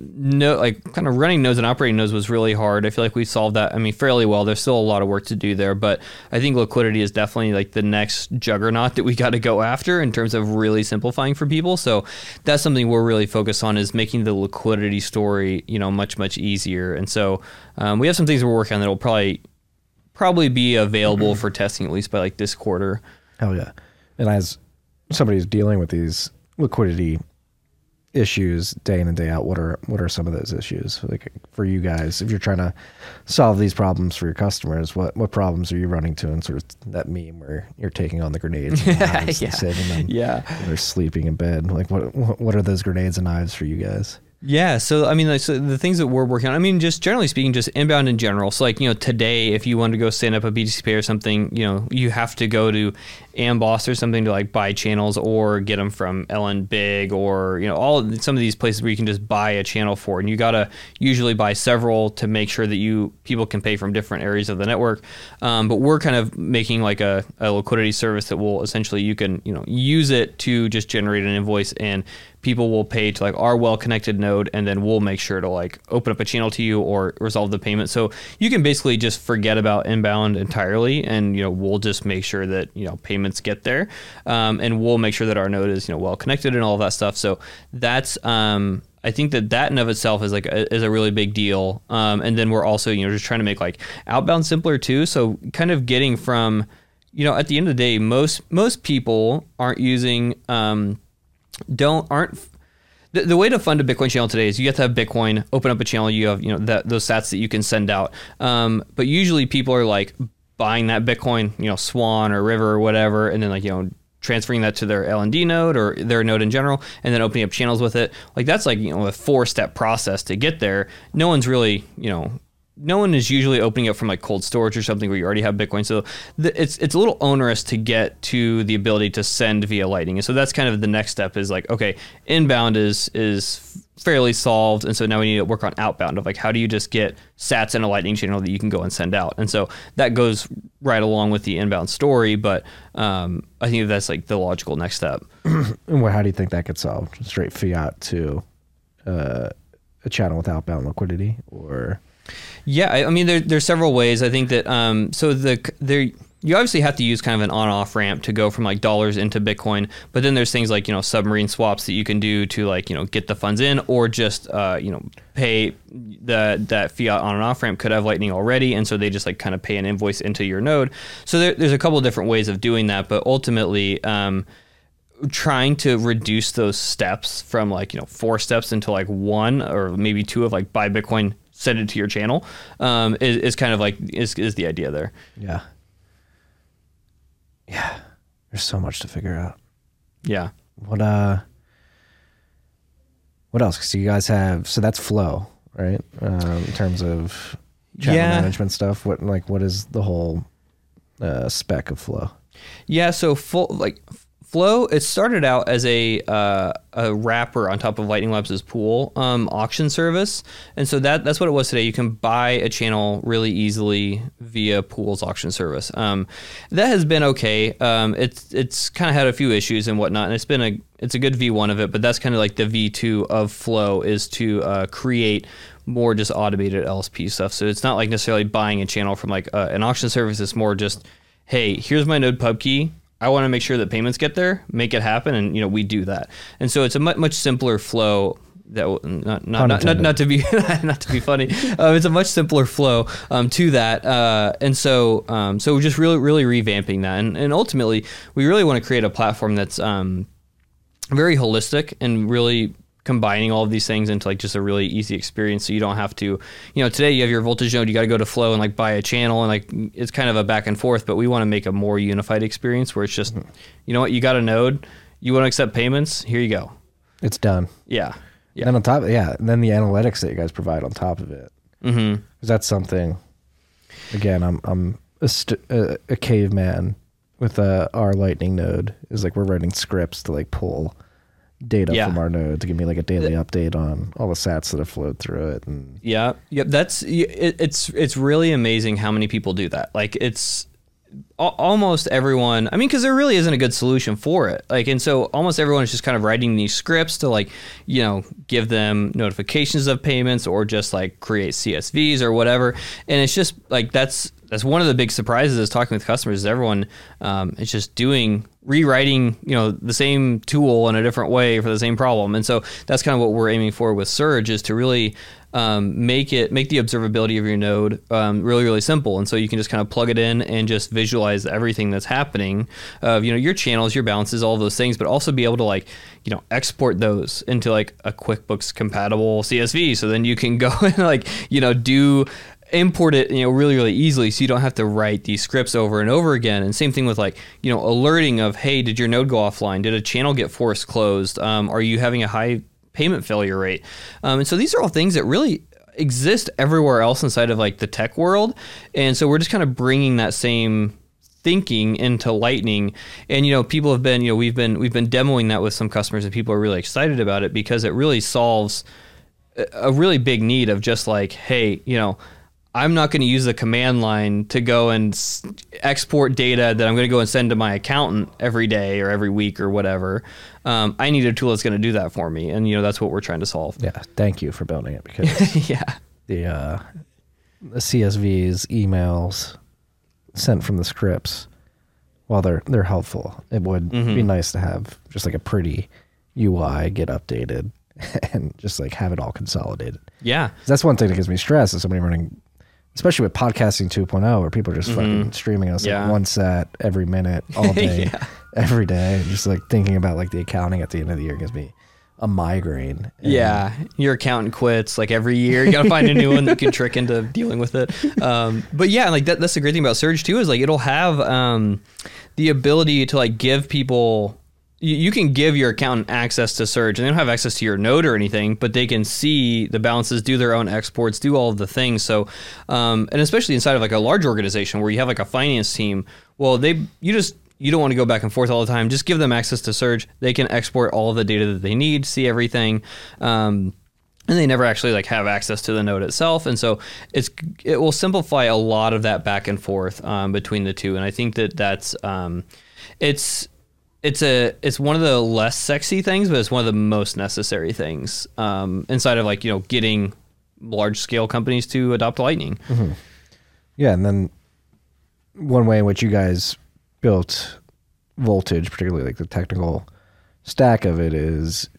kind of running nodes and operating nodes was really hard. I feel like we solved that, I mean, fairly well. There's still a lot of work to do there, but I think liquidity is definitely like the next juggernaut that we got to go after in terms of really simplifying for people. So that's something we're really focused on, is making the liquidity story, you know, much, much easier. And so we have some things we're working on that will probably be available for testing at least by like this quarter. Hell yeah. And as somebody who's dealing with these liquidity issues day in and day out, what are some of those issues? Like for you guys, if you're trying to solve these problems for your customers, what problems are you running to? And sort of that meme where you're taking on the grenades and knives and saving them. Yeah. They're sleeping in bed. Like what are those grenades and knives for you guys? Yeah. So, I mean, the things that we're working on, I mean, just generally speaking, just inbound in general. So like, you know, today, if you want to go stand up a BTC Pay or something, you know, you have to go to Amboss or something to like buy channels or get them from LND or, you know, some of these places where you can just buy a channel for, and you got to usually buy several to make sure that people can pay from different areas of the network. But we're kind of making like a liquidity service that will essentially, you can, you know, use it to just generate an invoice, and people will pay to like our well-connected node, and then we'll make sure to like open up a channel to you or resolve the payment. So you can basically just forget about inbound entirely, and you know, we'll just make sure that, you know, payments get there, and we'll make sure that our node is, you know, well-connected and all that stuff. So that's I think that in of itself is like is a really big deal. And then we're also, you know, just trying to make like outbound simpler too. So kind of getting from, you know, at the end of the day, most people aren't using. The way to fund a Bitcoin channel today is you have to have Bitcoin, open up a channel, you have, you know, those sats that you can send out. But usually people are like buying that Bitcoin, you know, Swan or River or whatever, and then like, you know, transferring that to their LND node or their node in general, and then opening up channels with it. Like that's like, you know, a 4-step process to get there. No one's really, you know, no one is usually opening up from like cold storage or something where you already have Bitcoin. So it's a little onerous to get to the ability to send via Lightning. And so that's kind of the next step, is like, okay, inbound is fairly solved. And so now we need to work on outbound of like, how do you just get sats in a Lightning channel that you can go and send out? And so that goes right along with the inbound story. But I think that's like the logical next step. Well, how do you think that gets solved? Straight fiat to a channel with outbound liquidity, or... Yeah, I mean, there's several ways. I think that you obviously have to use kind of an on-off ramp to go from like dollars into Bitcoin, but then there's things like, you know, submarine swaps that you can do to like, you know, get the funds in, or just, you know, pay that fiat on and off ramp could have Lightning already. And so they just like kind of pay an invoice into your node. So there's a couple of different ways of doing that, but ultimately, trying to reduce those steps from like, you know, 4 steps into like 1 or maybe 2 of like buy Bitcoin, send it to your channel, is kind of like, is the idea there. Yeah. Yeah, there's so much to figure out. Yeah. What else? So you guys have, so that's flow, right? In terms of channel management stuff, what is the whole spec of flow? Yeah, so flow, it started out as a wrapper on top of Lightning Labs' pool auction service. And so that's what it was today. You can buy a channel really easily via Pool's auction service. That has been okay. It's kind of had a few issues and whatnot, and it's a good V1 of it, but that's kind of like the V2 of Flow, is to create more just automated LSP stuff. So it's not like necessarily buying a channel from like an auction service. It's more just, hey, here's my node pub key. I want to make sure that payments get there, make it happen, and you know we do that. And so it's a much simpler flow. That not to be funny. It's a much simpler flow to that. And so we're just really really revamping that, and ultimately we really want to create a platform that's very holistic and really combining all of these things into like just a really easy experience. So you don't have to, you know, today you have your Voltage node, you got to go to Flow and like buy a channel, and like it's kind of a back and forth, but we want to make a more unified experience where it's just, you know what, you got a node, you want to accept payments, here you go. It's done. Yeah. Yeah. And then on top of, and then the analytics that you guys provide on top of it. Mm-hmm. Cause that's something, again, I'm a caveman with our Lightning node, is like we're writing scripts to like pull data from our node to give me like a daily update on all the sats that have flowed through it. And it's really amazing how many people do that. Like it's almost everyone, I mean, because there really isn't a good solution for it. Like, and so almost everyone is just kind of writing these scripts to like, you know, give them notifications of payments or just like create CSVs or whatever. And it's just like, that's one of the big surprises is talking with customers, is everyone is just rewriting, you know, the same tool in a different way for the same problem. And so that's kind of what we're aiming for with Surge, is to really make the observability of your node really, really simple. And so you can just kind of plug it in and just visualize everything that's happening of, you know, your channels, your balances, all of those things, but also be able to like, you know, export those into like a QuickBooks compatible CSV. So then you can go and like, you know, import it, you know, really, really easily, so you don't have to write these scripts over and over again. And same thing with like, you know, alerting of, hey, did your node go offline? Did a channel get forced closed? Are you having a high payment failure rate? And so these are all things that really exist everywhere else inside of like the tech world. And so we're just kind of bringing that same thinking into Lightning. And, you know, people have been, you know, we've been demoing that with some customers, and people are really excited about it because it really solves a really big need of just like, hey, you know, I'm not going to use the command line to go and export data that I'm going to go and send to my accountant every day or every week or whatever. I need a tool that's going to do that for me. And, you know, that's what we're trying to solve. Yeah. Thank you for building it, because the CSVs, emails sent from the scripts, while they're helpful, it would be nice to have just like a pretty UI get updated and just like have it all consolidated. Yeah. That's one thing that gives me stress, is somebody running, especially with podcasting 2.0, where people are just fucking streaming us like one set every minute, all day, every day. And just like thinking about like the accounting at the end of the year gives me a migraine. And your accountant quits like every year. You got to find a new one that can trick into dealing with it. But yeah, like that's the great thing about Surge too, is like it'll have the ability to like give people. You can give your accountant access to Surge, and they don't have access to your node or anything, but they can see the balances, do their own exports, do all of the things. So, and especially inside of like a large organization where you have like a finance team, well, you don't want to go back and forth all the time. Just give them access to Surge. They can export all of the data that they need, see everything. And they never actually like have access to the node itself. And so it will simplify a lot of that back and forth between the two. And I think that that's, It's one of the less sexy things, but it's one of the most necessary things inside of like, you know, getting large scale companies to adopt Lightning. Mm-hmm. Yeah. And then one way in which you guys built Voltage, particularly like the technical stack of it, is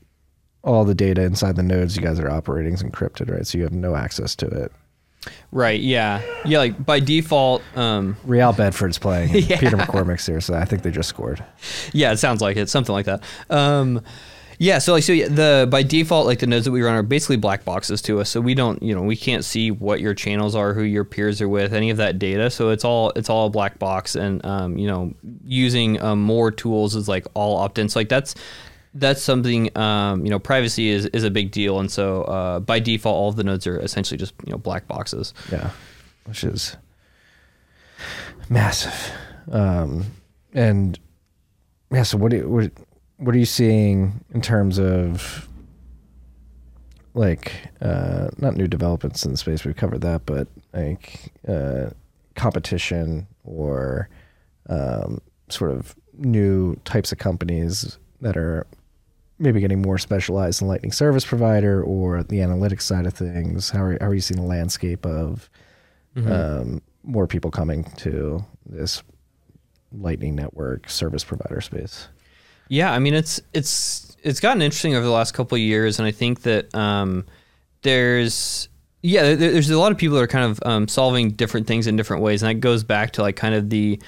all the data inside the nodes you guys are operating is encrypted, right? So you have no access to it. Right. Yeah. Yeah. Like by default, Real Bedford's playing. Yeah. Peter McCormick's here. So I think they just scored. Yeah. It sounds like it. Something like that. Yeah. So like, so the, by default, like the nodes that we run are basically black boxes to us. So we don't, you know, we can't see what your channels are, who your peers are with, any of that data. So it's all a black box. And, you know, using more tools is like all opt-ins. Like that's something, you know, privacy is a big deal. And so by default, all of the nodes are essentially just, you know, black boxes. Yeah, which is massive. And yeah, so what are you seeing in terms of like, not new developments in the space, we've covered that, but like competition or sort of new types of companies that are maybe getting more specialized in Lightning service provider or the analytics side of things? How are you seeing the landscape of more people coming to this Lightning Network service provider space? Yeah, I mean, it's gotten interesting over the last couple of years, and I think that there's a lot of people that are kind of solving different things in different ways, and that goes back to like kind of the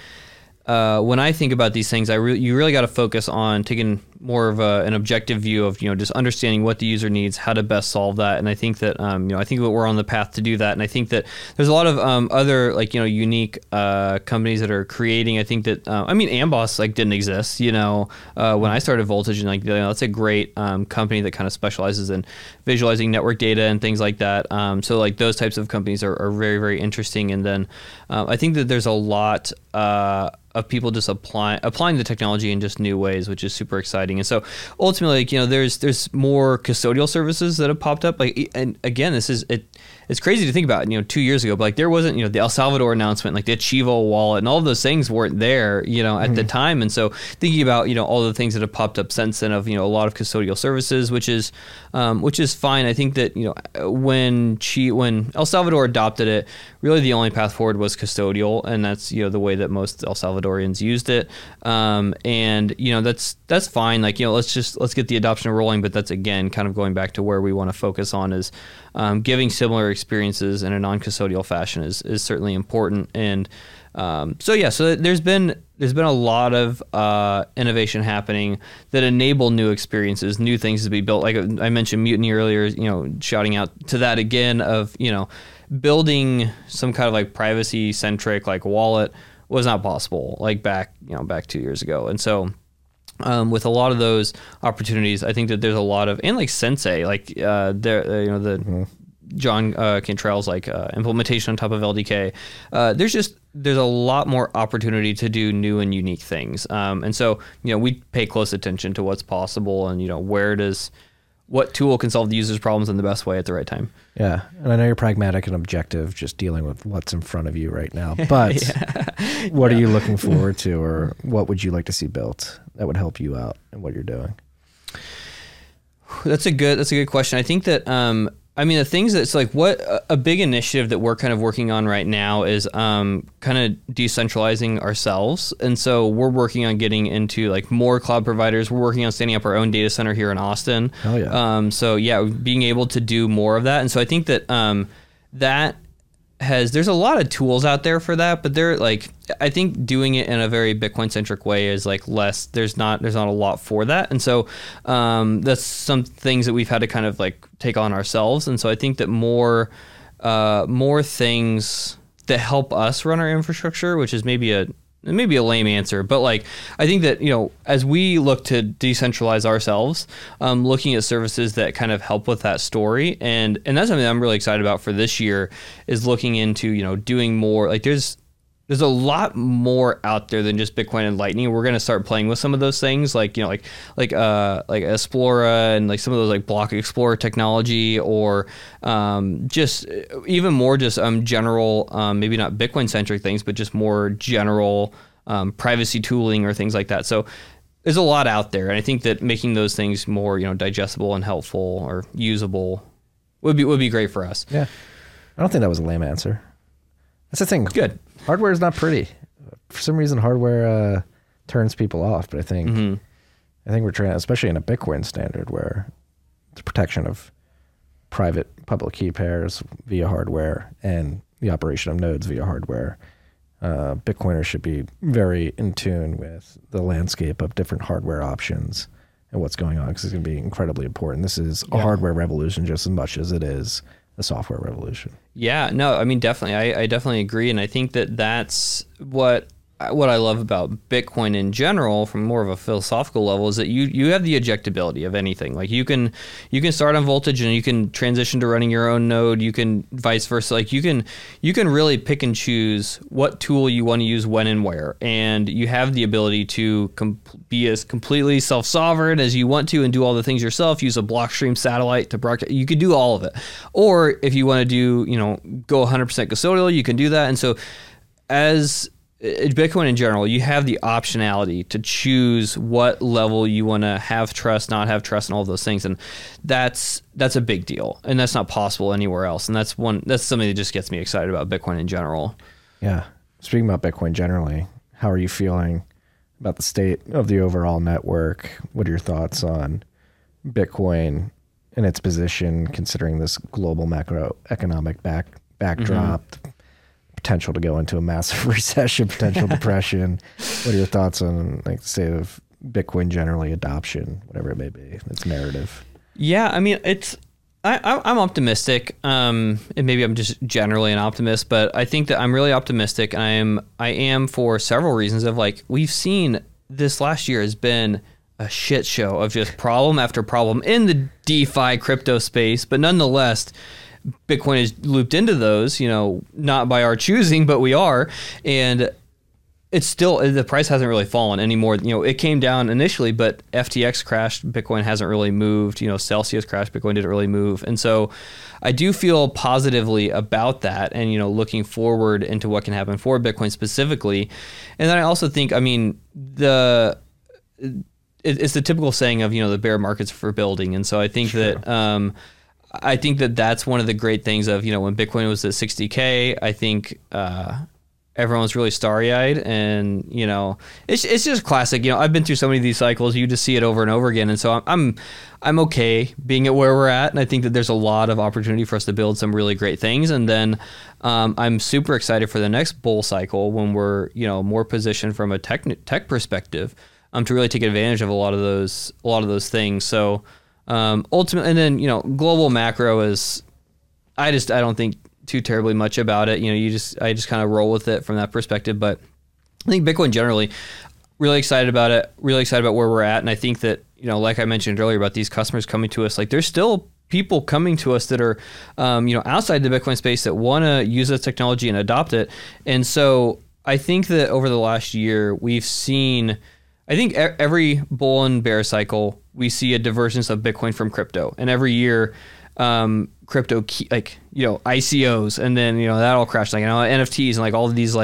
when I think about these things, you really got to focus on taking more of an objective view of, you know, just understanding what the user needs, how to best solve that. And I think that, you know, I think that we're on the path to do that. And I think that there's a lot of other, like, you know, unique companies that are creating. I think that, I mean, Amboss, like, didn't exist, you know, when I started Voltage. And, like, you know, that's a great company that kind of specializes in visualizing network data and things like that. So, like, those types of companies are very, very interesting. And then I think that there's a lot of people just applying the technology in just new ways, which is super exciting. And so ultimately, like, you know, there's more custodial services that have popped up. Like, and again, this is it's crazy to think about, you know, 2 years ago, but like there wasn't, you know, the El Salvador announcement, like the Chivo wallet and all of those things weren't there, you know, at the time. And so thinking about, you know, all the things that have popped up since then of, you know, a lot of custodial services, which is fine. I think that, you know, when El Salvador adopted it, really the only path forward was custodial. And that's, you know, the way that most El Salvadorians used it. And, you know, that's fine. Like, you know, let's get the adoption rolling. But that's, again, kind of going back to where we want to focus on is giving similar experiences in a non-custodial fashion is certainly important. And so there's been a lot of innovation happening that enable new experiences, new things to be built. Like I mentioned Mutiny earlier, you know, shouting out to that again of, you know, building some kind of like privacy centric like wallet was not possible like back 2 years ago. And so with a lot of those opportunities, I think that there's a lot of, and like Sensei, like there, you know, the John Cantrell's like implementation on top of LDK. There's a lot more opportunity to do new and unique things. And so, you know, we pay close attention to what's possible and, you know, what tool can solve the user's problems in the best way at the right time. Yeah. And I know you're pragmatic and objective, just dealing with what's in front of you right now, but what are you looking forward to, or what would you like to see built that would help you out in what you're doing? That's a good question. I think that, I mean, the things that's like a big initiative that we're kind of working on right now is kind of decentralizing ourselves. And so we're working on getting into like more cloud providers. We're working on standing up our own data center here in Austin. Oh, yeah. So yeah, being able to do more of that. And so I think that there's a lot of tools out there for that, but they're like, I think doing it in a very Bitcoin centric way is like less, there's not a lot for that. And so that's some things that we've had to kind of like take on ourselves. And so I think that more things that help us run our infrastructure, which is maybe a lame answer, but like, I think that, you know, as we look to decentralize ourselves, looking at services that kind of help with that story. And that's something that I'm really excited about for this year is looking into, you know, doing more, like there's a lot more out there than just Bitcoin and Lightning. We're going to start playing with some of those things, like, you know, like Explora and like some of those like block Explorer technology, or just even more just general, maybe not Bitcoin centric things, but just more general privacy tooling or things like that. So there's a lot out there, and I think that making those things more, you know, digestible and helpful or usable Would be great for us. Yeah. I don't think that was a lame answer. That's the thing. Good. Hardware is not pretty. For some reason, hardware turns people off. But I think I think we're trying, especially in a Bitcoin standard, where the protection of private public key pairs via hardware and the operation of nodes via hardware, Bitcoiners should be very in tune with the landscape of different hardware options and what's going on, because it's going to be incredibly important. This is a hardware revolution just as much as it is a software revolution. Yeah, no, I mean, definitely. I definitely agree. And I think that that's what I love about Bitcoin in general, from more of a philosophical level, is that you have the ejectability of anything. Like you can start on Voltage and you can transition to running your own node. You can vice versa. Like you can really pick and choose what tool you want to use when and where. And you have the ability to be as completely self-sovereign as you want to and do all the things yourself. Use a Blockstream satellite to broadcast. You could do all of it. Or if you want to do, go 100% custodial, you can do that. And so as Bitcoin in general, you have the optionality to choose what level you want to have trust, not have trust, and all of those things. And that's a big deal, and that's not possible anywhere else. And that's something that just gets me excited about Bitcoin in general. Yeah. Speaking about Bitcoin generally, how are you feeling about the state of the overall network? What are your thoughts on Bitcoin and its position, considering this global macroeconomic backdrop? Mm-hmm. Potential to go into a massive recession, potential depression. What are your thoughts on the state of Bitcoin generally, adoption, whatever it may be, its narrative? Yeah, I mean, I'm optimistic. And maybe I'm just generally an optimist, but I think that I'm really optimistic. I am for several reasons. Of like, we've seen this last year has been a shit show of just problem after problem in the DeFi crypto space, but nonetheless, Bitcoin is looped into those, not by our choosing, but we are. And it's still, the price hasn't really fallen anymore. It came down initially, but FTX crashed. Bitcoin hasn't really moved. Celsius crashed. Bitcoin didn't really move. And so I do feel positively about that and, looking forward into what can happen for Bitcoin specifically. And then I also think, I mean, it's the typical saying of, the bear market's for building. And so I think that, I think that that's one of the great things of, when Bitcoin was at 60K, I think everyone was really starry-eyed, and, it's just classic. I've been through so many of these cycles. You just see it over and over again. And so I'm okay being at where we're at. And I think that there's a lot of opportunity for us to build some really great things. And then I'm super excited for the next bull cycle when we're, more positioned from a tech perspective to really take advantage of a lot of those things. So, ultimately, and then, global macro is, I don't think too terribly much about it. I just kind of roll with it from that perspective. But I think Bitcoin generally, really excited about it, really excited about where we're at. And I think that, like I mentioned earlier about these customers coming to us, like there's still people coming to us that are, outside the Bitcoin space that want to use this technology and adopt it. And so I think that over the last year, we've seen, I think every bull and bear cycle, we see a divergence of Bitcoin from crypto. And every year, crypto, ICOs, and then, that all crashed, NFTs and all of these,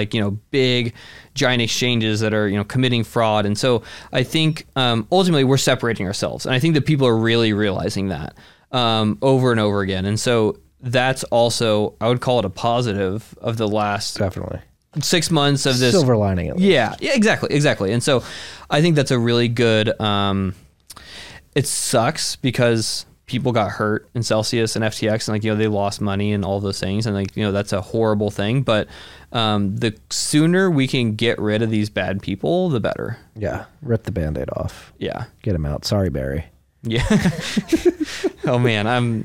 big giant exchanges that are, committing fraud. And so I think, ultimately we're separating ourselves. And I think that people are really realizing that, over and over again. And so that's also, I would call it a positive of the last, definitely, 6 months of this silver lining. At least. Yeah, exactly. And so I think that's a really good, it sucks because people got hurt in Celsius and FTX and they lost money and all those things. And that's a horrible thing, but, the sooner we can get rid of these bad people, the better. Yeah. Rip the bandaid off. Yeah. Get them out. Sorry, Barry. Yeah. Oh man. I'm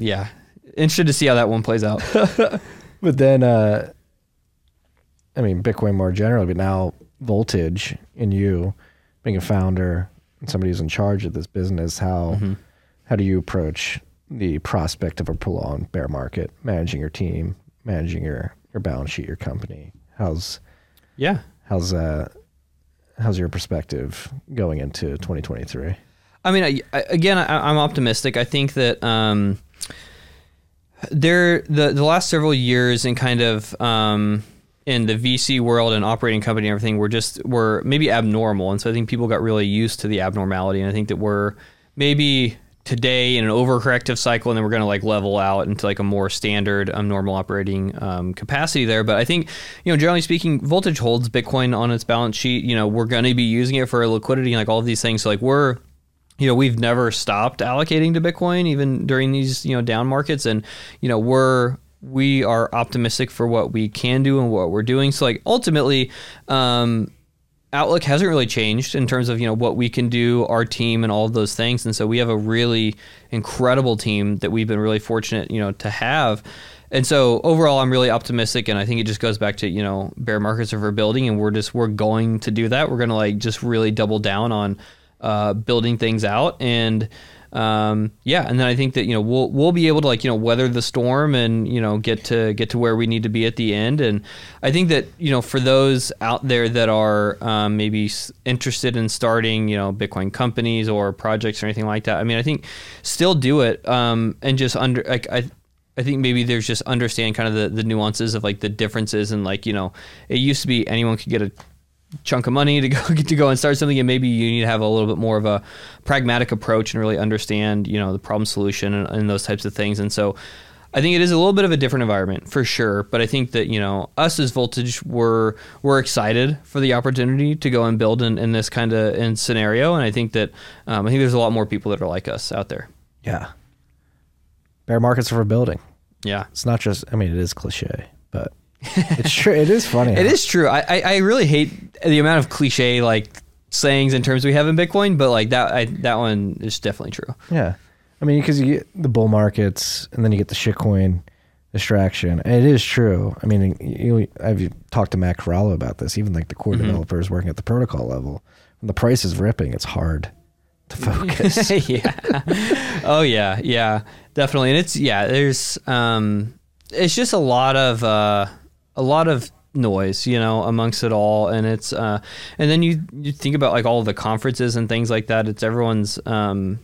interested to see how that one plays out. But then, Bitcoin more generally, but now Voltage and you being a founder, somebody who's in charge of this business, how do you approach the prospect of a prolonged bear market, managing your team, managing your balance sheet, your company? How's your perspective going into 2023? I mean, I'm optimistic. I think that the last several years and kind of in the VC world and operating company and everything, we're maybe abnormal. And so I think people got really used to the abnormality. And I think that we're maybe today in an overcorrective cycle, and then we're going to like level out into like a more standard normal operating capacity there. But I think, you know, generally speaking, Voltage holds Bitcoin on its balance sheet. You know, we're going to be using it for liquidity and like all of these things. So like we're, you know, we've never stopped allocating to Bitcoin even during these, you know, down markets. And, you know, we are optimistic for what we can do and what we're doing. So like ultimately, outlook hasn't really changed in terms of, you know, what we can do, our team and all of those things. And so we have a really incredible team that we've been really fortunate, you know, to have. And so overall, I'm really optimistic. And I think it just goes back to, you know, bear markets are for building, and we're going to do that. We're going to like just really double down on building things out. And yeah. And then I think that, you know, we'll be able to like, you know, weather the storm and, you know, get to where we need to be at the end. And I think that, you know, for those out there that are maybe interested in starting, you know, Bitcoin companies or projects or anything like that, I mean, I think still do it. And just I think maybe there's just understand kind of the nuances of like the differences. And like, you know, it used to be anyone could get a chunk of money to go and start something, and maybe you need to have a little bit more of a pragmatic approach and really understand, you know, the problem solution and those types of things. And so I think it is a little bit of a different environment for sure, but I think that, you know, us as Voltage, we're excited for the opportunity to go and build in this kind of in scenario. And I think that I think there's a lot more people that are like us out there. Yeah, bear markets are for building. Yeah, it's not just, I mean, it is cliche, but it's true. It is funny. It is true. I really hate the amount of cliche like sayings and terms we have in Bitcoin, but like that one is definitely true. Yeah, I mean, because you get the bull markets and then you get the shitcoin distraction. And it is true. I mean, I've talked to Matt Corallo about this. Even like the core developers working at the protocol level, when the price is ripping, it's hard to focus. Yeah. Oh yeah. Yeah. Definitely. And it's there's it's just a lot of noise, you know, amongst it all. And it's, and then you think about like all of the conferences and things like that. It's everyone's, everyone's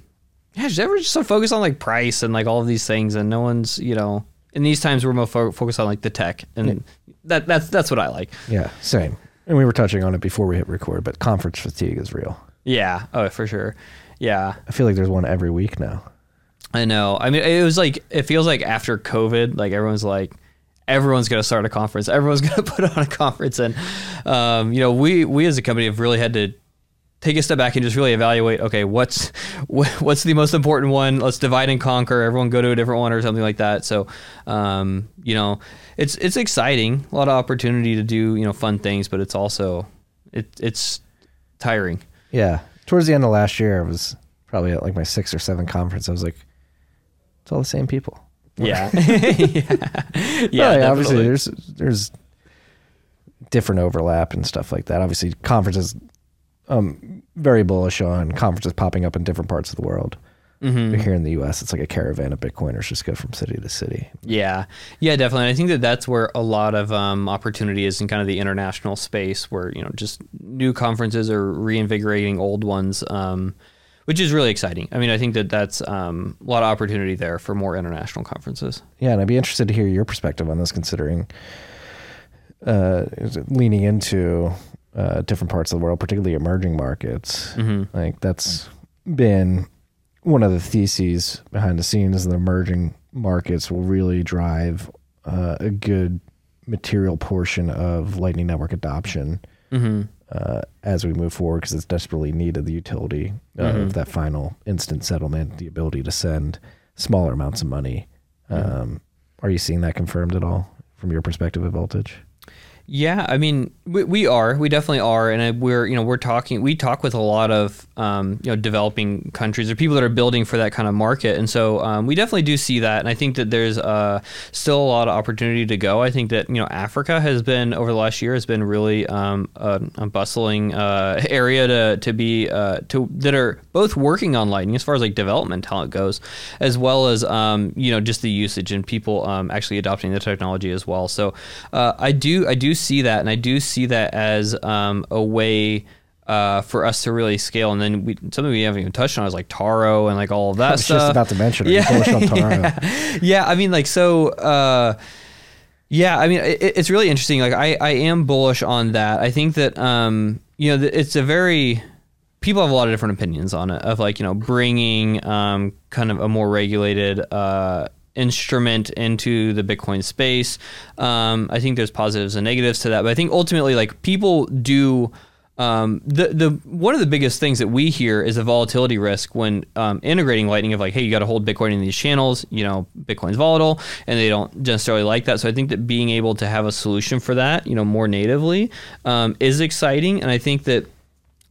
just so focused on like price and like all of these things. And no one's, you know, in these times we're more focused on like the tech, and that's what I like. Yeah. Same. And we were touching on it before we hit record, but conference fatigue is real. Yeah. Oh, for sure. Yeah. I feel like there's one every week now. I know. I mean, it was like, it feels like after COVID, like everyone's going to start a conference. Everyone's going to put on a conference. And, you know, we as a company have really had to take a step back and just really evaluate, okay, what's the most important one? Let's divide and conquer. Everyone go to a different one or something like that. So, you know, it's exciting. A lot of opportunity to do, you know, fun things, but it's also, it's tiring. Yeah. Towards the end of last year, I was probably at like my 6 or 7 conference. I was like, it's all the same people. Yeah. Yeah. Right, obviously there's different overlap and stuff like that. Obviously conferences, very bullish on conferences popping up in different parts of the world. But here in the US, it's like a caravan of Bitcoiners just go from city to city. Yeah. Yeah, definitely. And I think that that's where a lot of opportunity is in kind of the international space, where, you know, just new conferences are reinvigorating old ones. Which is really exciting. I mean, I think that that's a lot of opportunity there for more international conferences. Yeah, and I'd be interested to hear your perspective on this, considering leaning into different parts of the world, particularly emerging markets. Like that's been one of the theses behind the scenes, and the emerging markets will really drive a good material portion of Lightning Network adoption. As we move forward, because it's desperately needed, the utility of that final instant settlement, the ability to send smaller amounts of money. Are you seeing that confirmed at all from your perspective of Voltage? Yeah, I mean, we definitely are. And we talk with a lot of, you know, developing countries or people that are building for that kind of market. And so we definitely do see that. And I think that there's still a lot of opportunity to go. I think that, you know, Africa has been, over the last year, has been really a bustling area to be, that are both working on Lightning as far as like development talent goes, as well as, you know, just the usage and people actually adopting the technology as well. So I do see that, and I do see that as a way for us to really scale. And then something we haven't even touched on is like Taro and like all of that stuff. I was just about to mention it. Yeah, I mean, like, so yeah, I mean, it's really interesting. Like I am bullish on that. I think that, you know, it's a very people have a lot of different opinions on it, of like, you know, bringing kind of a more regulated instrument into the Bitcoin space. I think there's positives and negatives to that, but I think ultimately, like, people do the one of the biggest things that we hear is the volatility risk when integrating Lightning, of like, hey, you got to hold Bitcoin in these channels, you know, Bitcoin's volatile, and they don't necessarily like that. So I think that being able to have a solution for that, you know, more natively is exciting. And I think that,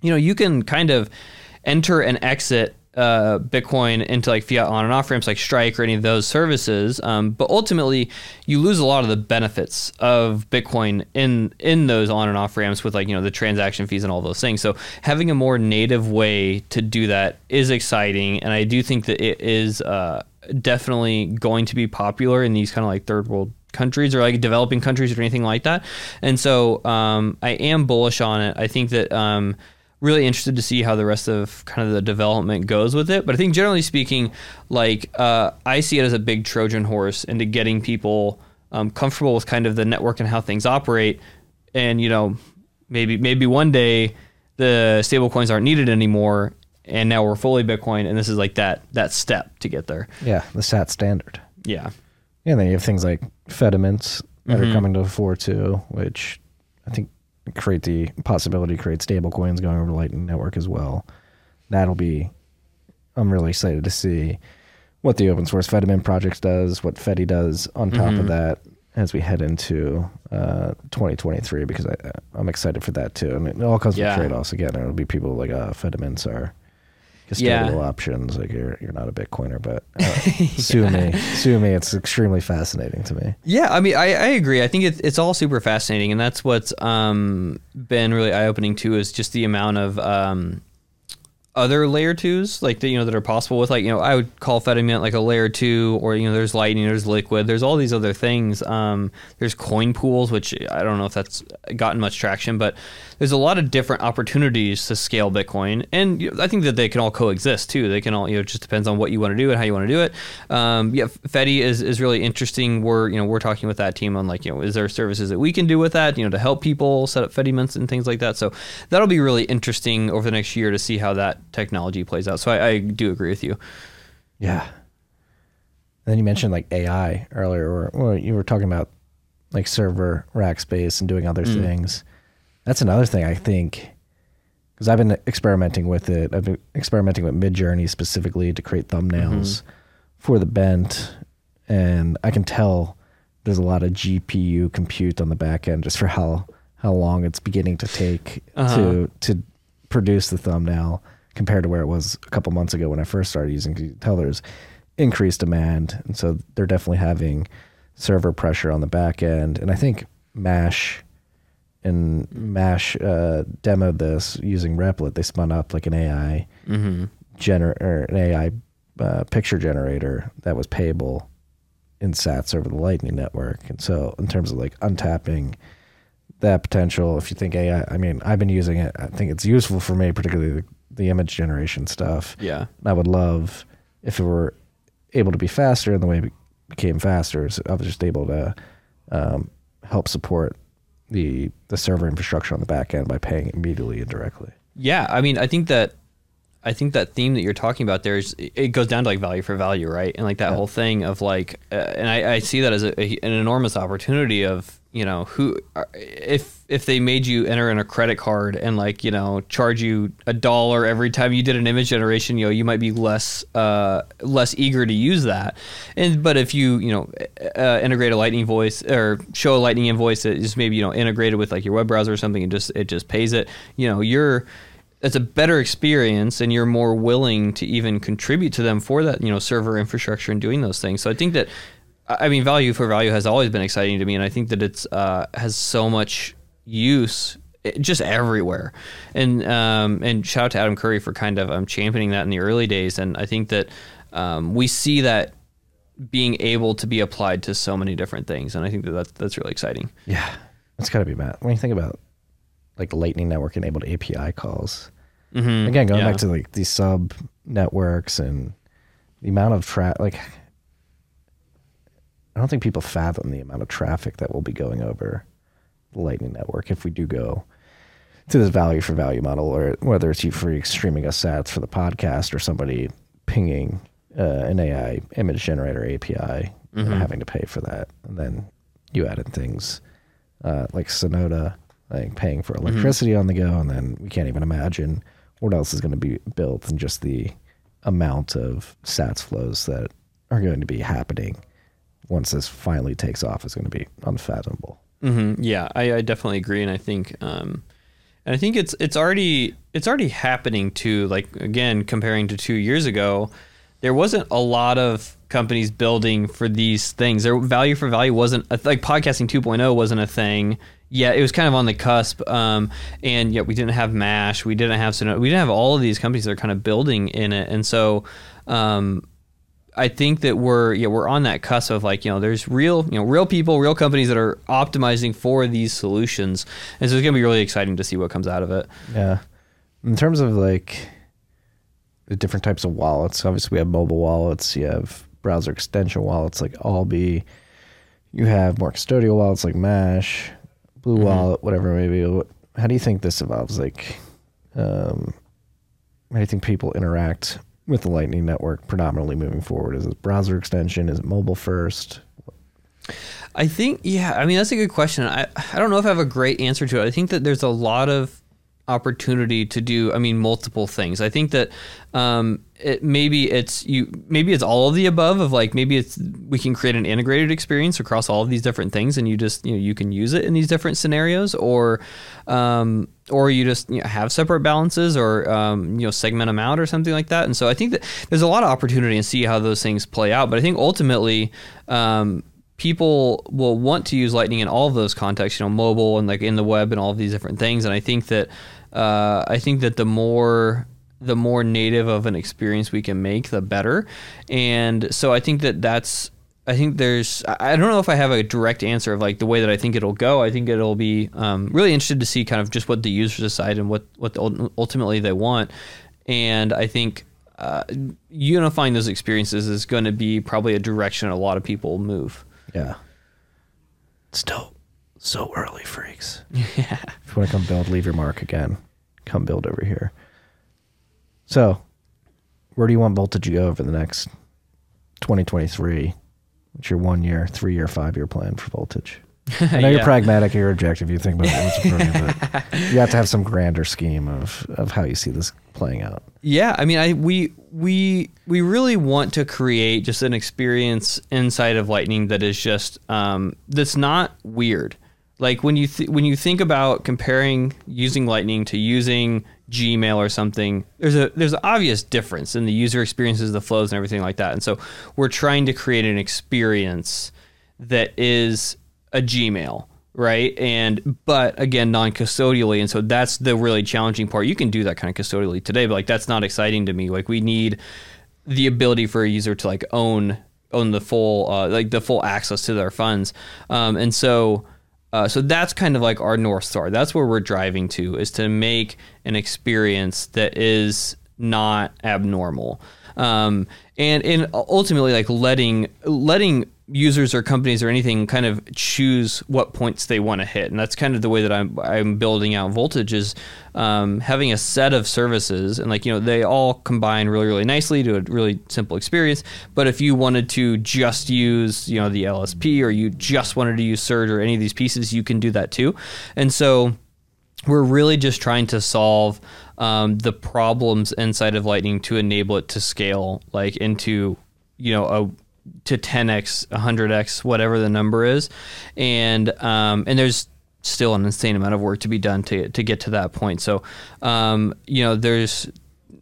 you know, you can kind of enter and exit Bitcoin into like fiat on and off ramps like Strike or any of those services, but ultimately you lose a lot of the benefits of Bitcoin in those on and off ramps with, like, you know, the transaction fees and all those things. So having a more native way to do that is exciting, and I do think that it is definitely going to be popular in these kind of like third world countries or like developing countries or anything like that. And so I am bullish on it. I think that really interested to see how the rest of kind of the development goes with it. But I think generally speaking, like, I see it as a big Trojan horse into getting people comfortable with kind of the network and how things operate. And, you know, maybe one day the stable coins aren't needed anymore, and now we're fully Bitcoin, and this is like that step to get there. Yeah, the SAT standard. Yeah. Yeah, and then you have things like Fedimints that are coming to the fore too, which I think create the possibility to create stable coins going over Lightning Network as well. That'll be, I'm really excited to see what the open source Fedimint project does, what Fedi does on top of that as we head into 2023, because I'm excited for that too. And it all comes with trade-offs again. It'll be people like, Fedimints are custodial options. Like, you're not a Bitcoiner, but sue me. It's extremely fascinating to me. Yeah, I mean, I agree. I think it's all super fascinating, and that's what's been really eye-opening too, is just the amount of other layer twos, like, that, you know, that are possible with, like, you know, I would call Fedimint like a layer two, or, you know, there's Lightning, there's Liquid, there's all these other things. There's coin pools, which I don't know if that's gotten much traction, but there's a lot of different opportunities to scale Bitcoin. And, you know, I think that they can all coexist too. They can all, you know, it just depends on what you want to do and how you want to do it. Yeah, Fedi is really interesting. We're talking with that team on, like, you know, is there services that we can do with that, you know, to help people set up Fedimints and things like that. So that'll be really interesting over the next year to see how that technology plays out. So I do agree with you. Yeah. And then you mentioned like AI earlier, or you were talking about like server rack space and doing other things. That's another thing, I think, because I've been experimenting with it. I've been experimenting with Midjourney specifically to create thumbnails for the Bent, and I can tell there's a lot of GPU compute on the back end just for how long it's beginning to take to produce the thumbnail compared to where it was a couple months ago when I first started using. You can tell there's increased demand, and so they're definitely having server pressure on the back end. And I think MASH demoed this using Replit. They spun up like an AI picture generator that was payable in sats over the Lightning Network. And so in terms of like untapping that potential, if you think AI, I mean, I've been using it. I think it's useful for me, particularly the image generation stuff. Yeah. I would love if it were able to be faster in the way it became faster. So I was just able to help support the server infrastructure on the back end by paying immediately and directly. Yeah, I mean, I think that theme that you're talking about there is, it goes down to like value for value, right? And like that whole thing of like, and I see that as an enormous opportunity of, you know, who, if they made you enter in a credit card and, like, you know, charge you $1 every time you did an image generation, you know, you might be less eager to use that. And but if you, you know, integrate a Lightning voice or show a Lightning invoice that is maybe, you know, integrated with like your web browser or something, and it just pays it, you know, it's a better experience, and you're more willing to even contribute to them for that, you know, server infrastructure and doing those things. So I think that, I mean, value for value has always been exciting to me, and I think that it's has so much use just everywhere. And shout out to Adam Curry for kind of championing that in the early days. And I think that we see that being able to be applied to so many different things, and I think that that's really exciting. Yeah, that's got to be mad. When you think about like Lightning Network enabled API calls, again going back to like these sub networks and the amount of I don't think people fathom the amount of traffic that will be going over the Lightning Network if we do go to this value for value model, or whether it's you free streaming us sats for the podcast or somebody pinging an AI image generator API and having to pay for that. And then you add in things like Sonoda, like paying for electricity on the go. And then we can't even imagine what else is going to be built and just the amount of sats flows that are going to be happening once this finally takes off is going to be unfathomable. Yeah, I definitely agree. And I think, it's already happening too. Like again, comparing to 2 years ago, there wasn't a lot of companies building for these things. Their value for value wasn't like podcasting 2.0 wasn't a thing. Yeah, it was kind of on the cusp, and yet we didn't have MASH, we didn't have Sonoda, we didn't have all of these companies that are kind of building in it, and so I think that we're on that cusp of like, you know, there's real people, real companies that are optimizing for these solutions, and so it's gonna be really exciting to see what comes out of it. Yeah, in terms of like the different types of wallets, obviously we have mobile wallets, you have browser extension wallets like Alby, you have more custodial wallets like MASH, Blue Wallet, whatever it may be. How do you think this evolves? Like, how do you think people interact with the Lightning Network predominantly moving forward? Is it browser extension? Is it mobile first? I think, yeah, I mean, that's a good question. I don't know if I have a great answer to it. I think that there's a lot of opportunity to do, I mean, multiple things. I think that maybe it's all of the above of like, maybe it's, we can create an integrated experience across all of these different things, and you just, you know, you can use it in these different scenarios, or you just, you know, have separate balances, or you know, segment them out or something like that. And so I think that there's a lot of opportunity to see how those things play out. But I think ultimately, people will want to use Lightning in all of those contexts, you know, mobile and like in the web and all of these different things. And I think that the more native of an experience we can make, the better. And so I think that I don't know if I have a direct answer of like the way that I think it'll go. I think it'll be really interested to see kind of just what the users decide and what ultimately they want. And I think unifying those experiences is going to be probably a direction a lot of people move. Yeah. Still so early, freaks. Yeah. If you want to come build, leave your mark again. Come build over here. So where do you want Voltage to go over the next 2023? What's your 1 year, 3 year, 5 year plan for Voltage? I know you're pragmatic, you're objective, you think about it, but you have to have some grander scheme of how you see this playing out. Yeah, I mean, we really want to create just an experience inside of Lightning that is just that's not weird. Like when you think about comparing using Lightning to using Gmail or something, there's an obvious difference in the user experiences, the flows, and everything like that. And so we're trying to create an experience that is a Gmail, right? But again, non-custodially. And so that's the really challenging part. You can do that kind of custodially today, but like, that's not exciting to me. Like we need the ability for a user to like own the full access to their funds. So that's kind of like our North Star. That's where we're driving to, is to make an experience that is not abnormal. And ultimately like letting users or companies or anything kind of choose what points they want to hit. And that's kind of the way that I'm building out Voltage, is having a set of services, and like, you know, they all combine really, really nicely to a really simple experience. But if you wanted to just use, you know, the LSP, or you just wanted to use Surge or any of these pieces, you can do that too. And so we're really just trying to solve the problems inside of Lightning to enable it to scale like into, you know, to 10x, 100x, whatever the number is, and there's still an insane amount of work to be done to get to that point. So, you know, there's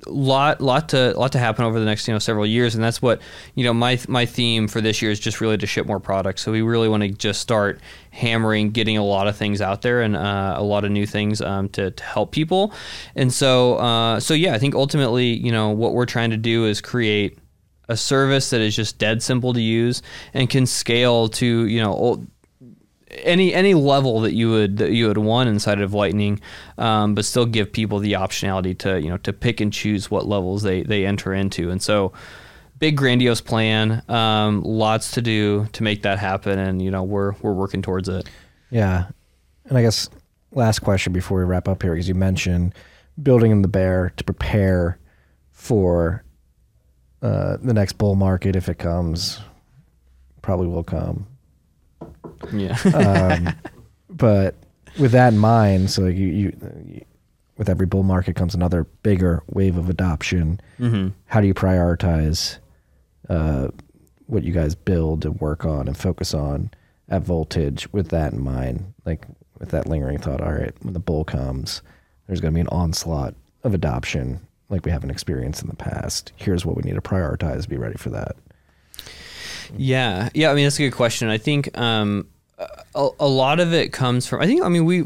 lot to happen over the next, you know, several years, and that's what, you know, my theme for this year is just really to ship more products. So we really want to just start hammering, getting a lot of things out there, and a lot of new things to help people. And so, yeah, I think ultimately, you know, what we're trying to do is create a service that is just dead simple to use and can scale to, you know, any level that you would want inside of Lightning, but still give people the optionality to, you know, to pick and choose what levels they enter into. And so, big grandiose plan, lots to do to make that happen, and you know, we're working towards it. Yeah, and I guess last question before we wrap up here, because you mentioned building in the bear to prepare for the next bull market, if it comes. Probably will come. Yeah. But with that in mind, so you with every bull market comes another bigger wave of adoption. Mm-hmm. How do you prioritize what you guys build and work on and focus on at Voltage with that in mind? Like, with that lingering thought, all right, when the bull comes, there's going to be an onslaught of adoption like we haven't experienced in the past. Here's what we need to prioritize to be ready for that. Yeah. Yeah. I mean, that's a good question. I think, a lot of it comes from,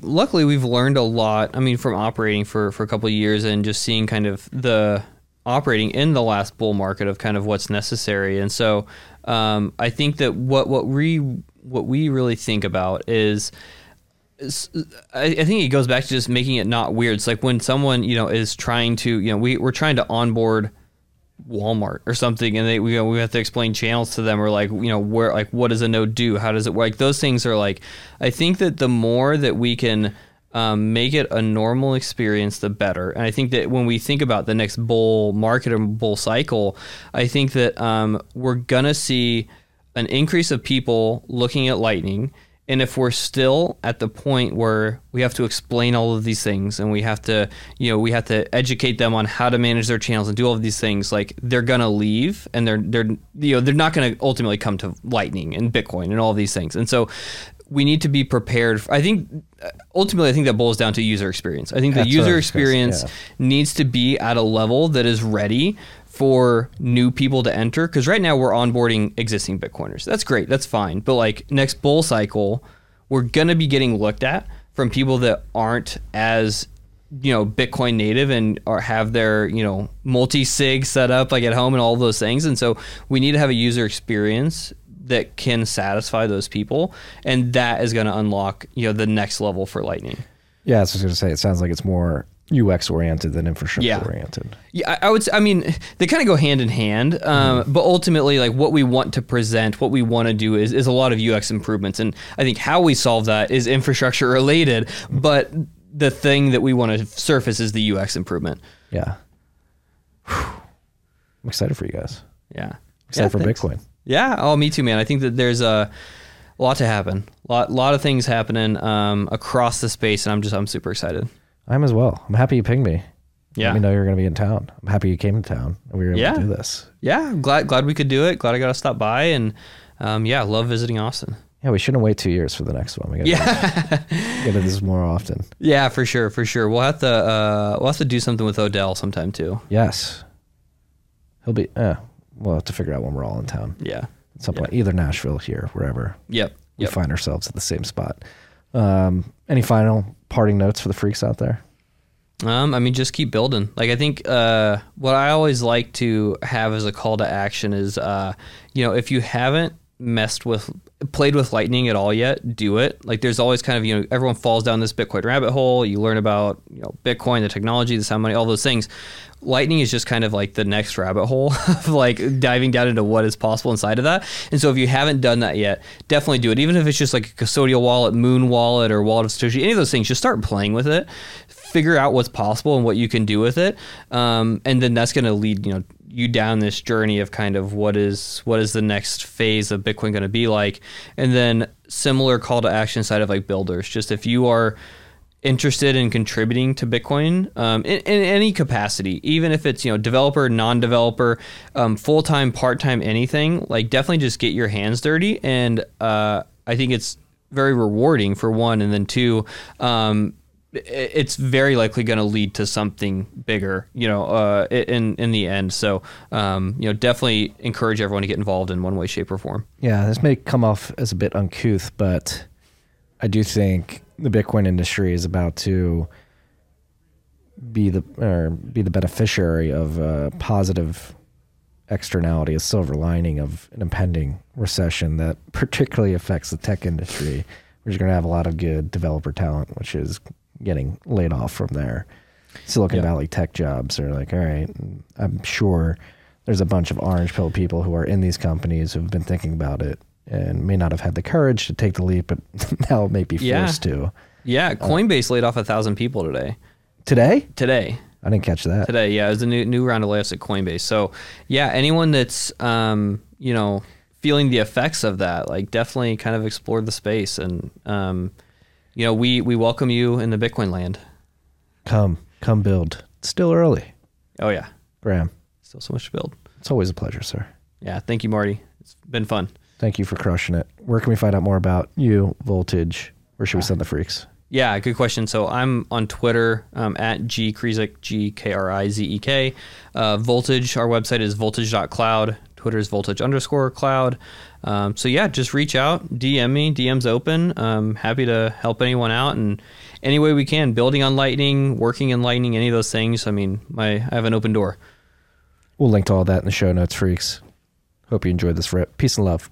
luckily we've learned a lot, from operating for a couple of years and just seeing kind of the operating in the last bull market of kind of what's necessary. And so, I think that what we really think about is I think it goes back to just making it not weird. It's like when someone, is trying to, we're trying to onboard Walmart or something, and we have to explain channels to them, or where, what does a node do, how does it work? Those things are I think that the more that we can make it a normal experience, the better. And I think that when we think about the next bull market or bull cycle, I think that we're gonna see an increase of people looking at Lightning. And if we're still at the point where we have to explain all of these things, and we have to, we have to educate them on how to manage their channels and do all of these things, they're gonna leave, and they're not gonna ultimately come to Lightning and Bitcoin and all of these things. And so we need to be prepared. I think that boils down to user experience. I think the user experience needs to be at a level that is ready for new people to enter, because right now we're onboarding existing Bitcoiners. That's great, that's fine. But next bull cycle, we're gonna be getting looked at from people that aren't as Bitcoin native and or have their multi-sig set up at home and all those things. And so we need to have a user experience that can satisfy those people, and that is going to unlock the next level for Lightning. Yeah, that's what I was gonna say. It sounds like it's more UX oriented than infrastructure oriented. Yeah, I would. They kind of go hand in hand. But ultimately, what we want to present, what we want to do is a lot of UX improvements, and I think how we solve that is infrastructure related. But the thing that we want to surface is the UX improvement. Yeah. Whew. I'm excited for you guys. Yeah. Excited for Bitcoin. Yeah. Oh, me too, man. I think that there's a lot to happen. A lot of things happening across the space, and I'm super excited. I'm as well. I'm happy you pinged me. Yeah. Let me know you're going to be in town. I'm happy you came to town and we were able to do this. Yeah. I'm glad we could do it. Glad I got to stop by, and love visiting Austin. Yeah. We shouldn't wait 2 years for the next one. We got to do this more often. Yeah, for sure. We'll have to do something with Odell sometime too. Yes. We'll have to figure out when we're all in town. Yeah. At some point, either Nashville, here, wherever. Yep. We find ourselves at the same spot. Any final parting notes for the freaks out there? Just keep building. I think what I always like to have as a call to action is, if you haven't played with Lightning at all yet, do it. There's always kind of, everyone falls down this Bitcoin rabbit hole. You learn about, Bitcoin, the technology, the sound money, all those things. Lightning is just kind of the next rabbit hole of diving down into what is possible inside of that. And so if you haven't done that yet, definitely do it. Even if it's just a custodial wallet, Moon wallet, or wallet of Satoshi, any of those things, just start playing with it, figure out what's possible and what you can do with it. And then that's going to lead, you down this journey of kind of what is the next phase of Bitcoin going to be like. And then similar call to action side of builders, just if you are interested in contributing to Bitcoin in any capacity, even if it's developer, non-developer, full-time, part-time, anything, definitely just get your hands dirty. And I think it's very rewarding for one, and then two, it's very likely going to lead to something bigger, in the end. So, definitely encourage everyone to get involved in one way, shape, or form. Yeah, this may come off as a bit uncouth, but I do think the Bitcoin industry is about to be the beneficiary of a positive externality, a silver lining of an impending recession that particularly affects the tech industry. We're just going to have a lot of good developer talent, which is getting laid off from there. Silicon Valley tech jobs are all right, I'm sure there's a bunch of orange pill people who are in these companies who've been thinking about it and may not have had the courage to take the leap, but now may be forced to. Yeah, Coinbase laid off 1,000 people today. Today. I didn't catch that. Today, yeah, it was a new round of layoffs at Coinbase. So, yeah, anyone that's feeling the effects of that, like, definitely kind of explore the space, and we welcome you in the Bitcoin land. Come build. It's still early. Oh yeah, Graham. Still so much to build. It's always a pleasure, sir. Yeah, thank you, Marty. It's been fun. Thank you for crushing it. Where can we find out more about you, Voltage? Where should we send the freaks? Yeah, good question. So I'm on Twitter, at G Kryzek, G-K-R-I-Z-E-K. Voltage, our website is voltage.cloud. Twitter is voltage_cloud. So yeah, just reach out, DM me. DM's open. Happy to help anyone out in any way we can. Building on Lightning, working in Lightning, any of those things. I mean, I have an open door. We'll link to all that in the show notes, freaks. Hope you enjoyed this rip. Peace and love.